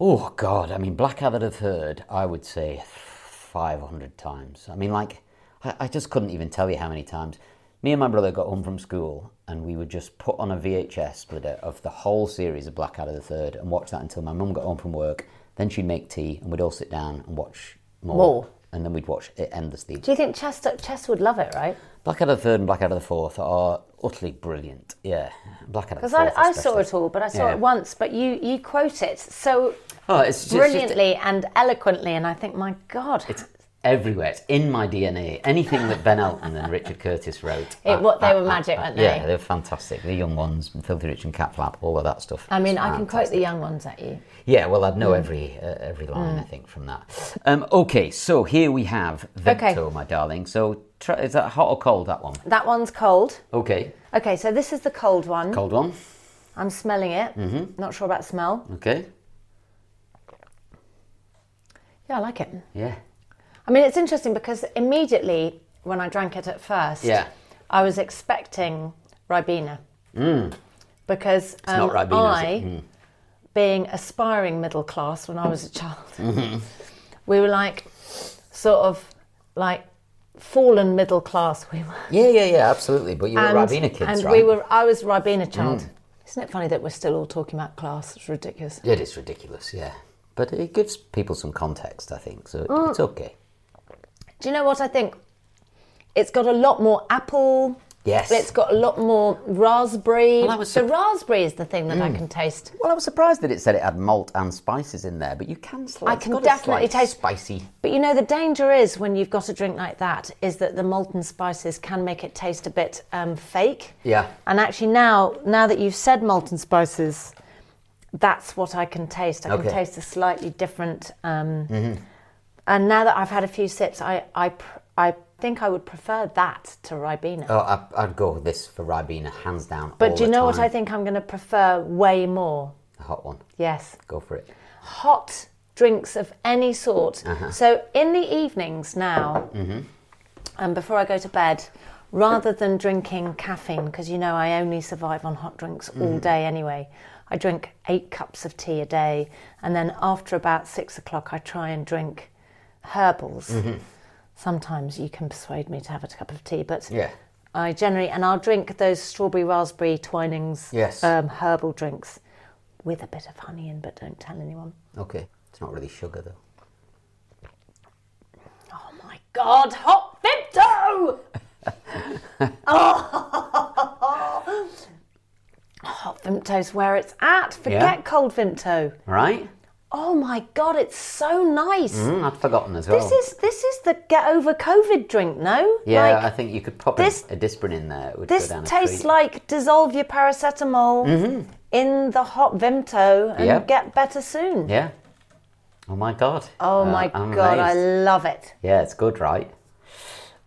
Oh, God. I mean, Blackadder I've heard, I would say, five hundred times. I mean, like, I, I just couldn't even tell you how many times. Me and my brother got home from school and we would just put on a V H S splitter of the whole series of Blackadder the Third and watch that until my mum got home from work. Then she'd make tea and we'd all sit down and watch more. more. And then we'd watch it endlessly. Do you think Chess, Chess would love it, right? Blackadder the Third and Blackadder the Fourth are utterly brilliant. Yeah, Blackadder the Fourth especially. Because I saw it all, but I saw yeah. it once. But you, you quote it so oh, it's just, brilliantly it's just, and eloquently, and I think, my God. It's, everywhere. It's in my D N A. Anything that Ben Elton and Richard Curtis wrote. It, I, what, they I, were magic, I, I, weren't they? Yeah, they were fantastic. The Young Ones, Filthy Rich and Cat Flap, all of that stuff. I mean, I can quote The Young Ones at you. Yeah, well, I'd know mm. every uh, every line, mm. I think, from that. Um, okay, so here we have Vimto, okay. my darling. So try, is that hot or cold, that one? That one's cold. Okay. Okay, so this is the cold one. Cold one. I'm smelling it. Mm-hmm. Not sure about smell. Okay. Yeah, I like it. Yeah. I mean, it's interesting because immediately when I drank it at first, yeah. I was expecting Ribena. Mm. Because um, Ribena, I, mm. being aspiring middle class when I was a child, mm-hmm. we were like sort of like fallen middle class. We were. Yeah, yeah, yeah, absolutely. But you were and, Ribena kids, and right? We were, I was Ribena child. Mm. Isn't it funny that we're still all talking about class? It's ridiculous. It is ridiculous, yeah. But it gives people some context, I think, so mm. it's okay. Do you know what I think? It's got a lot more apple. Yes. It's got a lot more raspberry. Well, I was su- the raspberry is the thing that mm. I can taste. Well, I was surprised that it said it had malt and spices in there, but you can slice. I can definitely taste spicy. But you know, the danger is when you've got a drink like that is that the malt and spices can make it taste a bit um, fake. Yeah. And actually, now now that you've said malt and spices, that's what I can taste. I okay. can taste a slightly different. Um, mm-hmm. And now that I've had a few sips, I I, pr- I think I would prefer that to Ribena. Oh, I, I'd go with this for Ribena, hands down. But all do you know the time. What I think I'm going to prefer way more? A hot one. Yes. Go for it. Hot drinks of any sort. Uh-huh. So in the evenings now, mm-hmm. and before I go to bed, rather than drinking caffeine, because you know I only survive on hot drinks mm-hmm. all day anyway, I drink eight cups of tea a day. And then after about six o'clock, I try and drink herbals. Mm-hmm. Sometimes you can persuade me to have a cup of tea, but yeah. I generally, and I'll drink those strawberry raspberry twinings, yes. um, herbal drinks with a bit of honey in, but don't tell anyone. Okay, it's not really sugar though. Oh my God, hot Vimto! oh, hot Vimto's where it's at. Forget yeah. cold Vimto. Right. Oh my God, it's so nice. Mm, I'd forgotten as well. This is this is the get over COVID drink, no? Yeah, like, I think you could pop this, a Disprin in there. It would this go down tastes like dissolve your paracetamol mm-hmm. in the hot Vimto and yep. get better soon. Yeah. Oh my God. Oh uh, my I'm God, amazed. I love it. Yeah, it's good, right?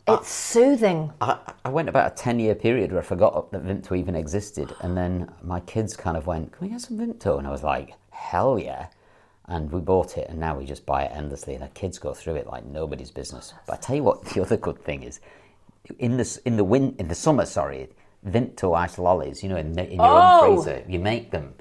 It's I, soothing. I, I went about a ten-year period where I forgot that Vimto even existed, and then my kids kind of went, "Can we get some Vimto?" And I was like, "Hell yeah." And we bought it, and now we just buy it endlessly. And our kids go through it like nobody's business. But I tell you what, the other good thing is, in the in the win in the summer, sorry, Vimto ice lollies. You know, in, in your oh, own freezer, you make them.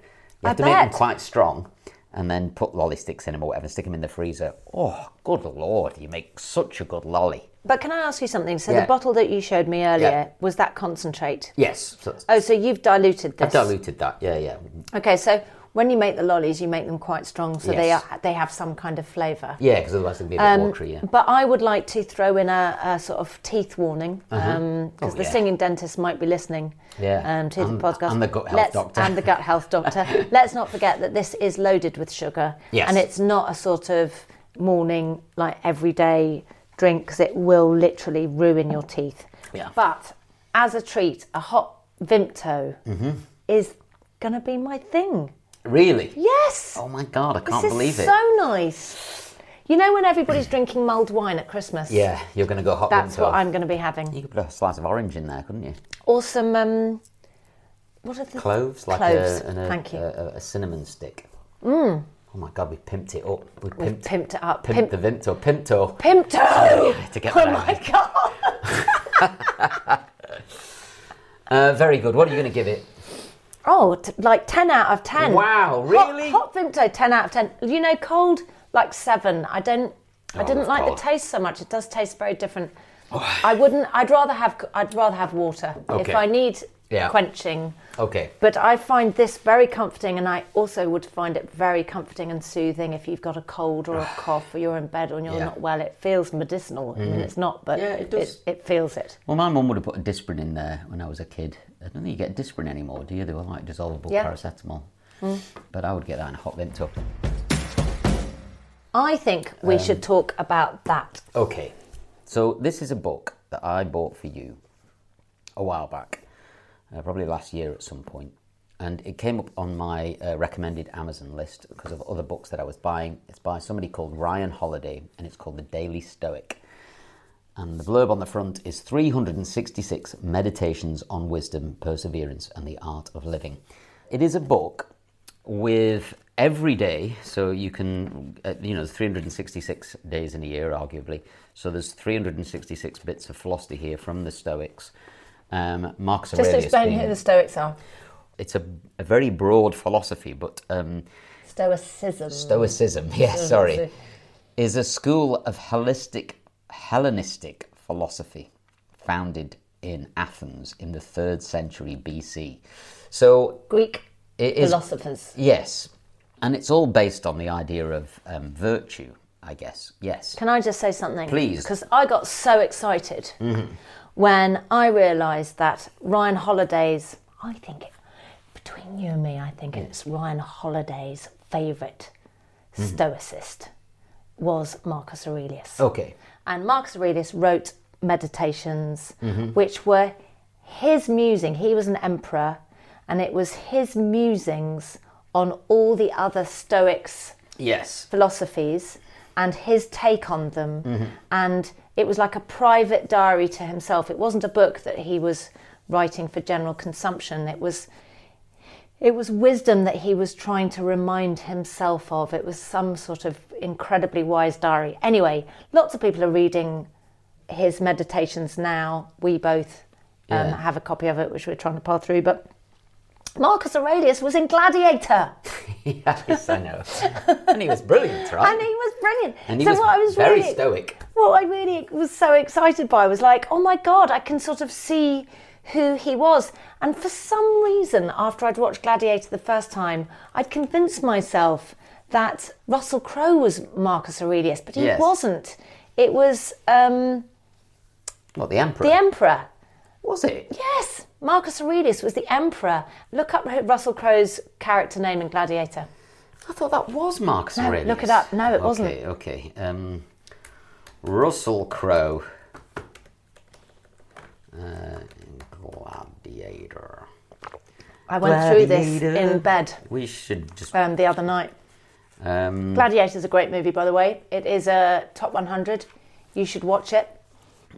You have I to bet. Make them quite strong, and then put lolly sticks in them or whatever, and stick them in the freezer. Oh, good Lord, you make such a good lolly. But can I ask you something? So yeah. the bottle that you showed me earlier, yeah. was that concentrate? Yes. So oh, so you've diluted this. I've diluted that. Yeah, yeah. Okay, so. When you make the lollies, you make them quite strong, so yes. they are, they have some kind of flavour. Yeah, because otherwise they'd be a bit um, watery, yeah. But I would like to throw in a, a sort of teeth warning, because uh-huh. um, oh, the yeah. singing dentist might be listening yeah. um, to the podcast. And the gut health Let's, doctor. And the gut health doctor. Let's not forget that this is loaded with sugar, yes. and it's not a sort of morning, like, everyday drink, because it will literally ruin your teeth. Yeah. But as a treat, a hot Vimto mm-hmm. is going to be my thing. Really? Yes. Oh my God, I can't believe it. This is so nice. You know when everybody's drinking mulled wine at Christmas? Yeah, you're going to go hot. That's what I'm going to be having. You could put a slice of orange in there, couldn't you? Or some, um, what are the... Cloves, like cloves. A, an, a, Thank you. A, a cinnamon stick. Mm. Oh my God, we pimped it up. We pimped, We've pimped it up. Pimped Pimp- the Vimto. Pimto. Pimto! To get oh my out. God! uh, very good. What are you going to give it? Oh, t- like ten out of ten. Wow, really? Hot, hot Vimto, ten out of ten. You know, cold... Like seven. I don't. Oh, I didn't like cold. The taste so much. It does taste very different. Oh. I wouldn't. I'd rather have. I'd rather have water okay. if I need yeah. quenching. Okay. But I find this very comforting, and I also would find it very comforting and soothing if you've got a cold or a cough, or you're in bed and you're yeah. not well. It feels medicinal. Mm. I mean, it's not, but yeah, it, does. It, it feels it. Well, my mum would have put a Disprin in there when I was a kid. I don't think you get Disprin anymore, do you? They were like dissolvable yeah. paracetamol. Mm. But I would get that in a hot Vimto. I think we um, should talk about that. Okay. So this is a book that I bought for you a while back, uh, probably last year at some point. And it came up on my uh, recommended Amazon list because of other books that I was buying. It's by somebody called Ryan Holiday, and it's called The Daily Stoic. And the blurb on the front is three hundred sixty-six Meditations on Wisdom, Perseverance, and the Art of Living. It is a book with... Every day, so you can, uh, you know, three hundred sixty-six days in a year, arguably. So there's three hundred sixty-six bits of philosophy here from the Stoics. Um, Marcus Aurelius. Just explain who the Stoics are. It's a, a very broad philosophy, but... Um, Stoicism. Stoicism, yeah, sorry. Is a school of holistic, Hellenistic philosophy founded in Athens in the third century B C. So... Greek is, philosophers. Yes. And it's all based on the idea of um, virtue, I guess. Yes. Can I just say something? Please. Because I got so excited mm-hmm. when I realised that Ryan Holiday's, I think, it, between you and me, I think mm. it's Ryan Holiday's favourite mm-hmm. Stoicist was Marcus Aurelius. Okay. And Marcus Aurelius wrote Meditations, mm-hmm. which were his musing. He was an emperor, and it was his musings on all the other Stoics' yes. philosophies and his take on them. Mm-hmm. And it was like a private diary to himself. It wasn't a book that he was writing for general consumption. It was it was wisdom that he was trying to remind himself of. It was some sort of incredibly wise diary. Anyway, lots of people are reading his Meditations now. We both um, yeah. have a copy of it, which we're trying to pass through, but... Marcus Aurelius was in Gladiator. Yes, I know. And he was brilliant, right? And he was brilliant. And he so was, what I was very really, stoic. What I really was so excited by was like, oh my God, I can sort of see who he was. And for some reason, after I'd watched Gladiator the first time, I'd convinced myself that Russell Crowe was Marcus Aurelius, but he yes. wasn't. It was... Um, what, the Emperor? The Emperor. Was it? Yes. Marcus Aurelius was the emperor. Look up Russell Crowe's character name in Gladiator. I thought that was Marcus no, Aurelius. Look it up. No, it okay, wasn't. Okay, okay. Um, Russell Crowe. Uh, Gladiator. I went Gladiator. through this in bed. We should just... Um, the other night. Um, Gladiator's a great movie, by the way. It is a top one hundred. You should watch it.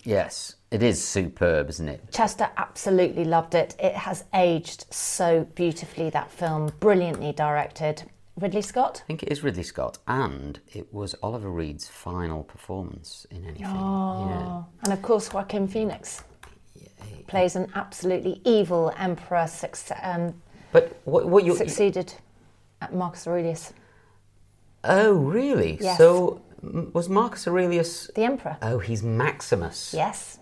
Yes. It is superb, isn't it? Chester absolutely loved it. It has aged so beautifully, that film. Brilliantly directed. Ridley Scott? I think it is Ridley Scott. And it was Oliver Reed's final performance in anything. Oh. Yeah. And of course, Joaquin Phoenix yeah. plays an absolutely evil emperor succe- um, but what, what you succeeded at Marcus Aurelius. Oh, really? Yes. So was Marcus Aurelius... The emperor. Oh, he's Maximus. Yes.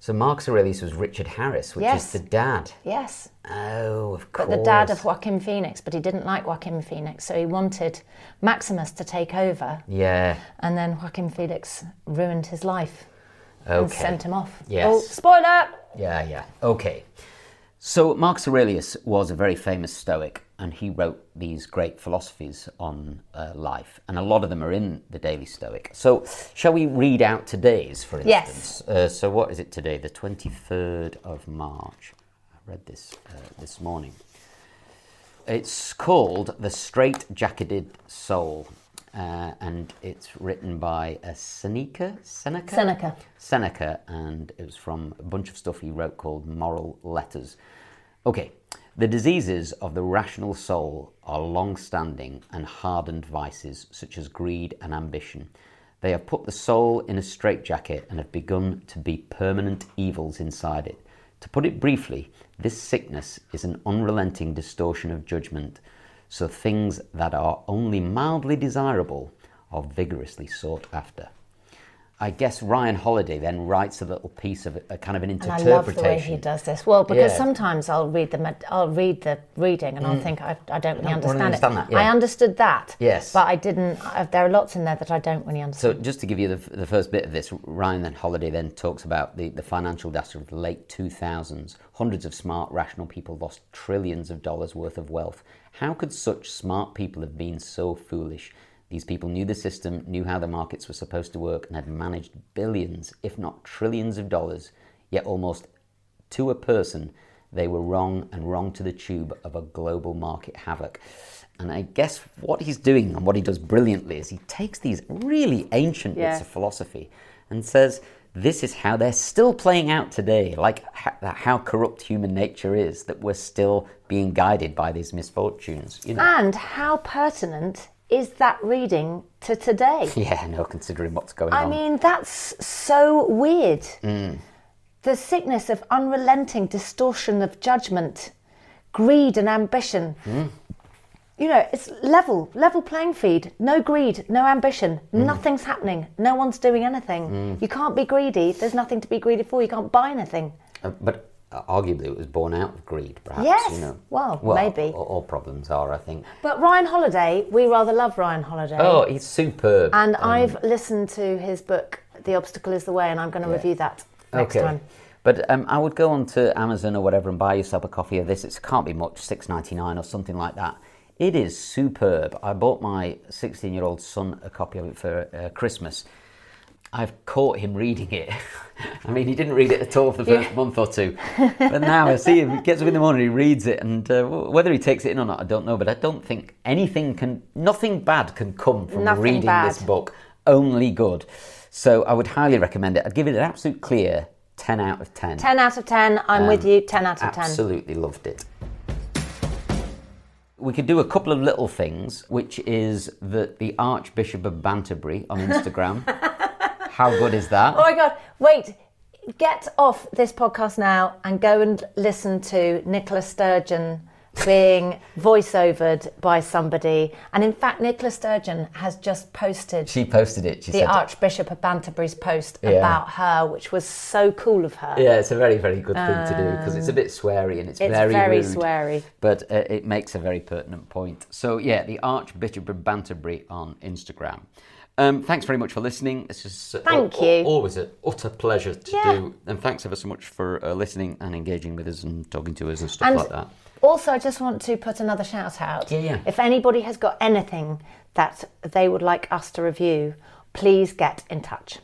So Marcus Aurelius was Richard Harris, which yes. is the dad. Yes. Oh, of course. But the dad of Joaquin Phoenix, but he didn't like Joaquin Phoenix, so he wanted Maximus to take over. Yeah. And then Joaquin Phoenix ruined his life okay. and sent him off. Yes. Oh, spoiler! Yeah, yeah. Okay. So Marcus Aurelius was a very famous Stoic, and he wrote these great philosophies on uh, life, and a lot of them are in the Daily Stoic. So, shall we read out today's, for instance? Yes. Uh, so, what is it today? The twenty-third of March. I read this uh, this morning. It's called The Straight-Jacketed Soul, Uh, and it's written by a Seneca, Seneca, Seneca, Seneca, and it was from a bunch of stuff he wrote called Moral Letters. Okay, the diseases of the rational soul are long-standing and hardened vices such as greed and ambition. They have put the soul in a straitjacket and have begun to be permanent evils inside it. To put it briefly, this sickness is an unrelenting distortion of judgment. So things that are only mildly desirable are vigorously sought after. I guess Ryan Holiday then writes a little piece of a kind of an interpretation. And I love the way he does this. Well, because yeah. sometimes I'll read the I'll read the reading and mm. I'll think I, I don't really I don't understand, understand it. That, yeah. I understood that. Yes, but I didn't. I, there are lots in there that I don't really understand. So just to give you the, the first bit of this, Ryan then Holiday then talks about the, the financial disaster of the late two thousands. Hundreds of smart, rational people lost trillions of dollars worth of wealth. How could such smart people have been so foolish? These people knew the system, knew how the markets were supposed to work, and had managed billions, if not trillions of dollars, yet almost to a person, they were wrong and wrong to the tube of a global market havoc. And I guess what he's doing and what he does brilliantly is he takes these really ancient yeah. bits of philosophy and says, this is how they're still playing out today, like how corrupt human nature is, that we're still being guided by these misfortunes. You know? And how pertinent is that reading to today? Yeah, no, considering what's going I on. I mean, that's so weird. Mm. The sickness of unrelenting distortion of judgment, greed and ambition. Mm. You know, it's level, level playing field. No greed, no ambition. Mm. Nothing's happening. No one's doing anything. Mm. You can't be greedy. There's nothing to be greedy for. You can't buy anything. Uh, but arguably it was born out of greed, perhaps. Yes, you know. well, well, maybe. All, all problems are, I think. But Ryan Holiday, we rather love Ryan Holiday. Oh, he's superb. And um, I've listened to his book, The Obstacle is the Way, and I'm going to yeah. review that next okay. time. But um, I would go on to Amazon or whatever and buy yourself a copy of this. It can't be much, six ninety-nine or something like that. It is superb. I bought my sixteen-year-old son a copy of it for uh, Christmas. I've caught him reading it. I mean, he didn't read it at all for the first yeah. month or two. But now I see him, he gets up in the morning, he reads it, and uh, whether he takes it in or not, I don't know. But I don't think anything can, nothing bad can come from nothing reading bad. This book. Only good. So I would highly recommend it. I'd give it an absolute clear ten out of ten. ten out of ten. I'm um, with you. ten out of ten. Absolutely loved it. We could do a couple of little things, which is that the Archbishop of Canterbury on Instagram... How good is that? Oh my God, wait, get off this podcast now and go and listen to Nicola Sturgeon being voiceovered by somebody. And in fact, Nicola Sturgeon has just posted... She posted it, she said. The Archbishop of Canterbury's post yeah. about her, which was so cool of her. Yeah, it's a very, very good thing um, to do, because it's a bit sweary and it's, it's very, very rude. It's very sweary. But uh, it makes a very pertinent point. So yeah, the Archbishop of Canterbury on Instagram. Um, thanks very much for listening. This is uh, Thank al- you. Al- always an utter pleasure to yeah. do. And thanks ever so much for uh, listening and engaging with us and talking to us and stuff and like that. Also, I just want to put another shout out. Yeah, yeah. If anybody has got anything that they would like us to review, please get in touch.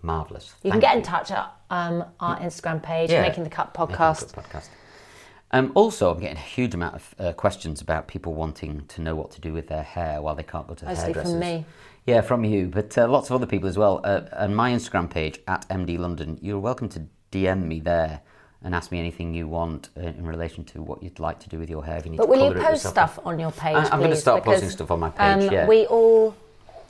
Marvellous. You Thank can get you. in touch at um, our Instagram page, yeah. Making the Cut Podcast. Making the Cut Podcast. Um, also, I'm getting a huge amount of uh, questions about people wanting to know what to do with their hair while they can't go to the hairdressers. Mostly from me. Yeah, from you, but uh, lots of other people as well. Uh, on my Instagram page, at M D London, you're welcome to D M me there and ask me anything you want uh, in relation to what you'd like to do with your hair. If you need but to will you post stuff on your page, I, I'm please, going to start because, posting stuff on my page, um, yeah. We all...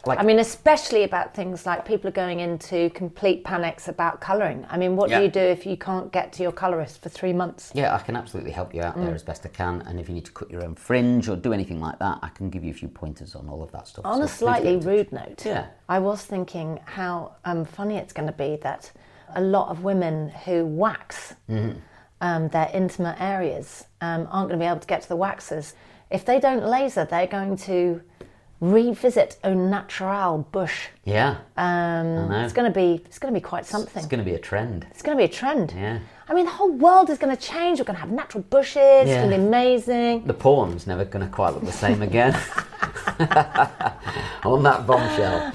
Like, I mean, especially about things like people are going into complete panics about colouring. I mean, what yeah. do you do if you can't get to your colourist for three months? Yeah, I can absolutely help you out mm. there as best I can. And if you need to cut your own fringe or do anything like that, I can give you a few pointers on all of that stuff. On so a slightly rude note, yeah. I was thinking how um, funny it's going to be that a lot of women who wax mm. um, their intimate areas um, aren't going to be able to get to the waxers. If they don't laser, they're going to... revisit au naturel bush. Yeah, um, it's going to be it's going to be quite something. It's going to be a trend. It's going to be a trend. Yeah. I mean, the whole world is going to change. We're going to have natural bushes. Yeah. It's going to be amazing. The porn's never going to quite look the same again. On that bombshell,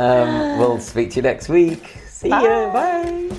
um, we'll speak to you next week. See Bye. you. Bye.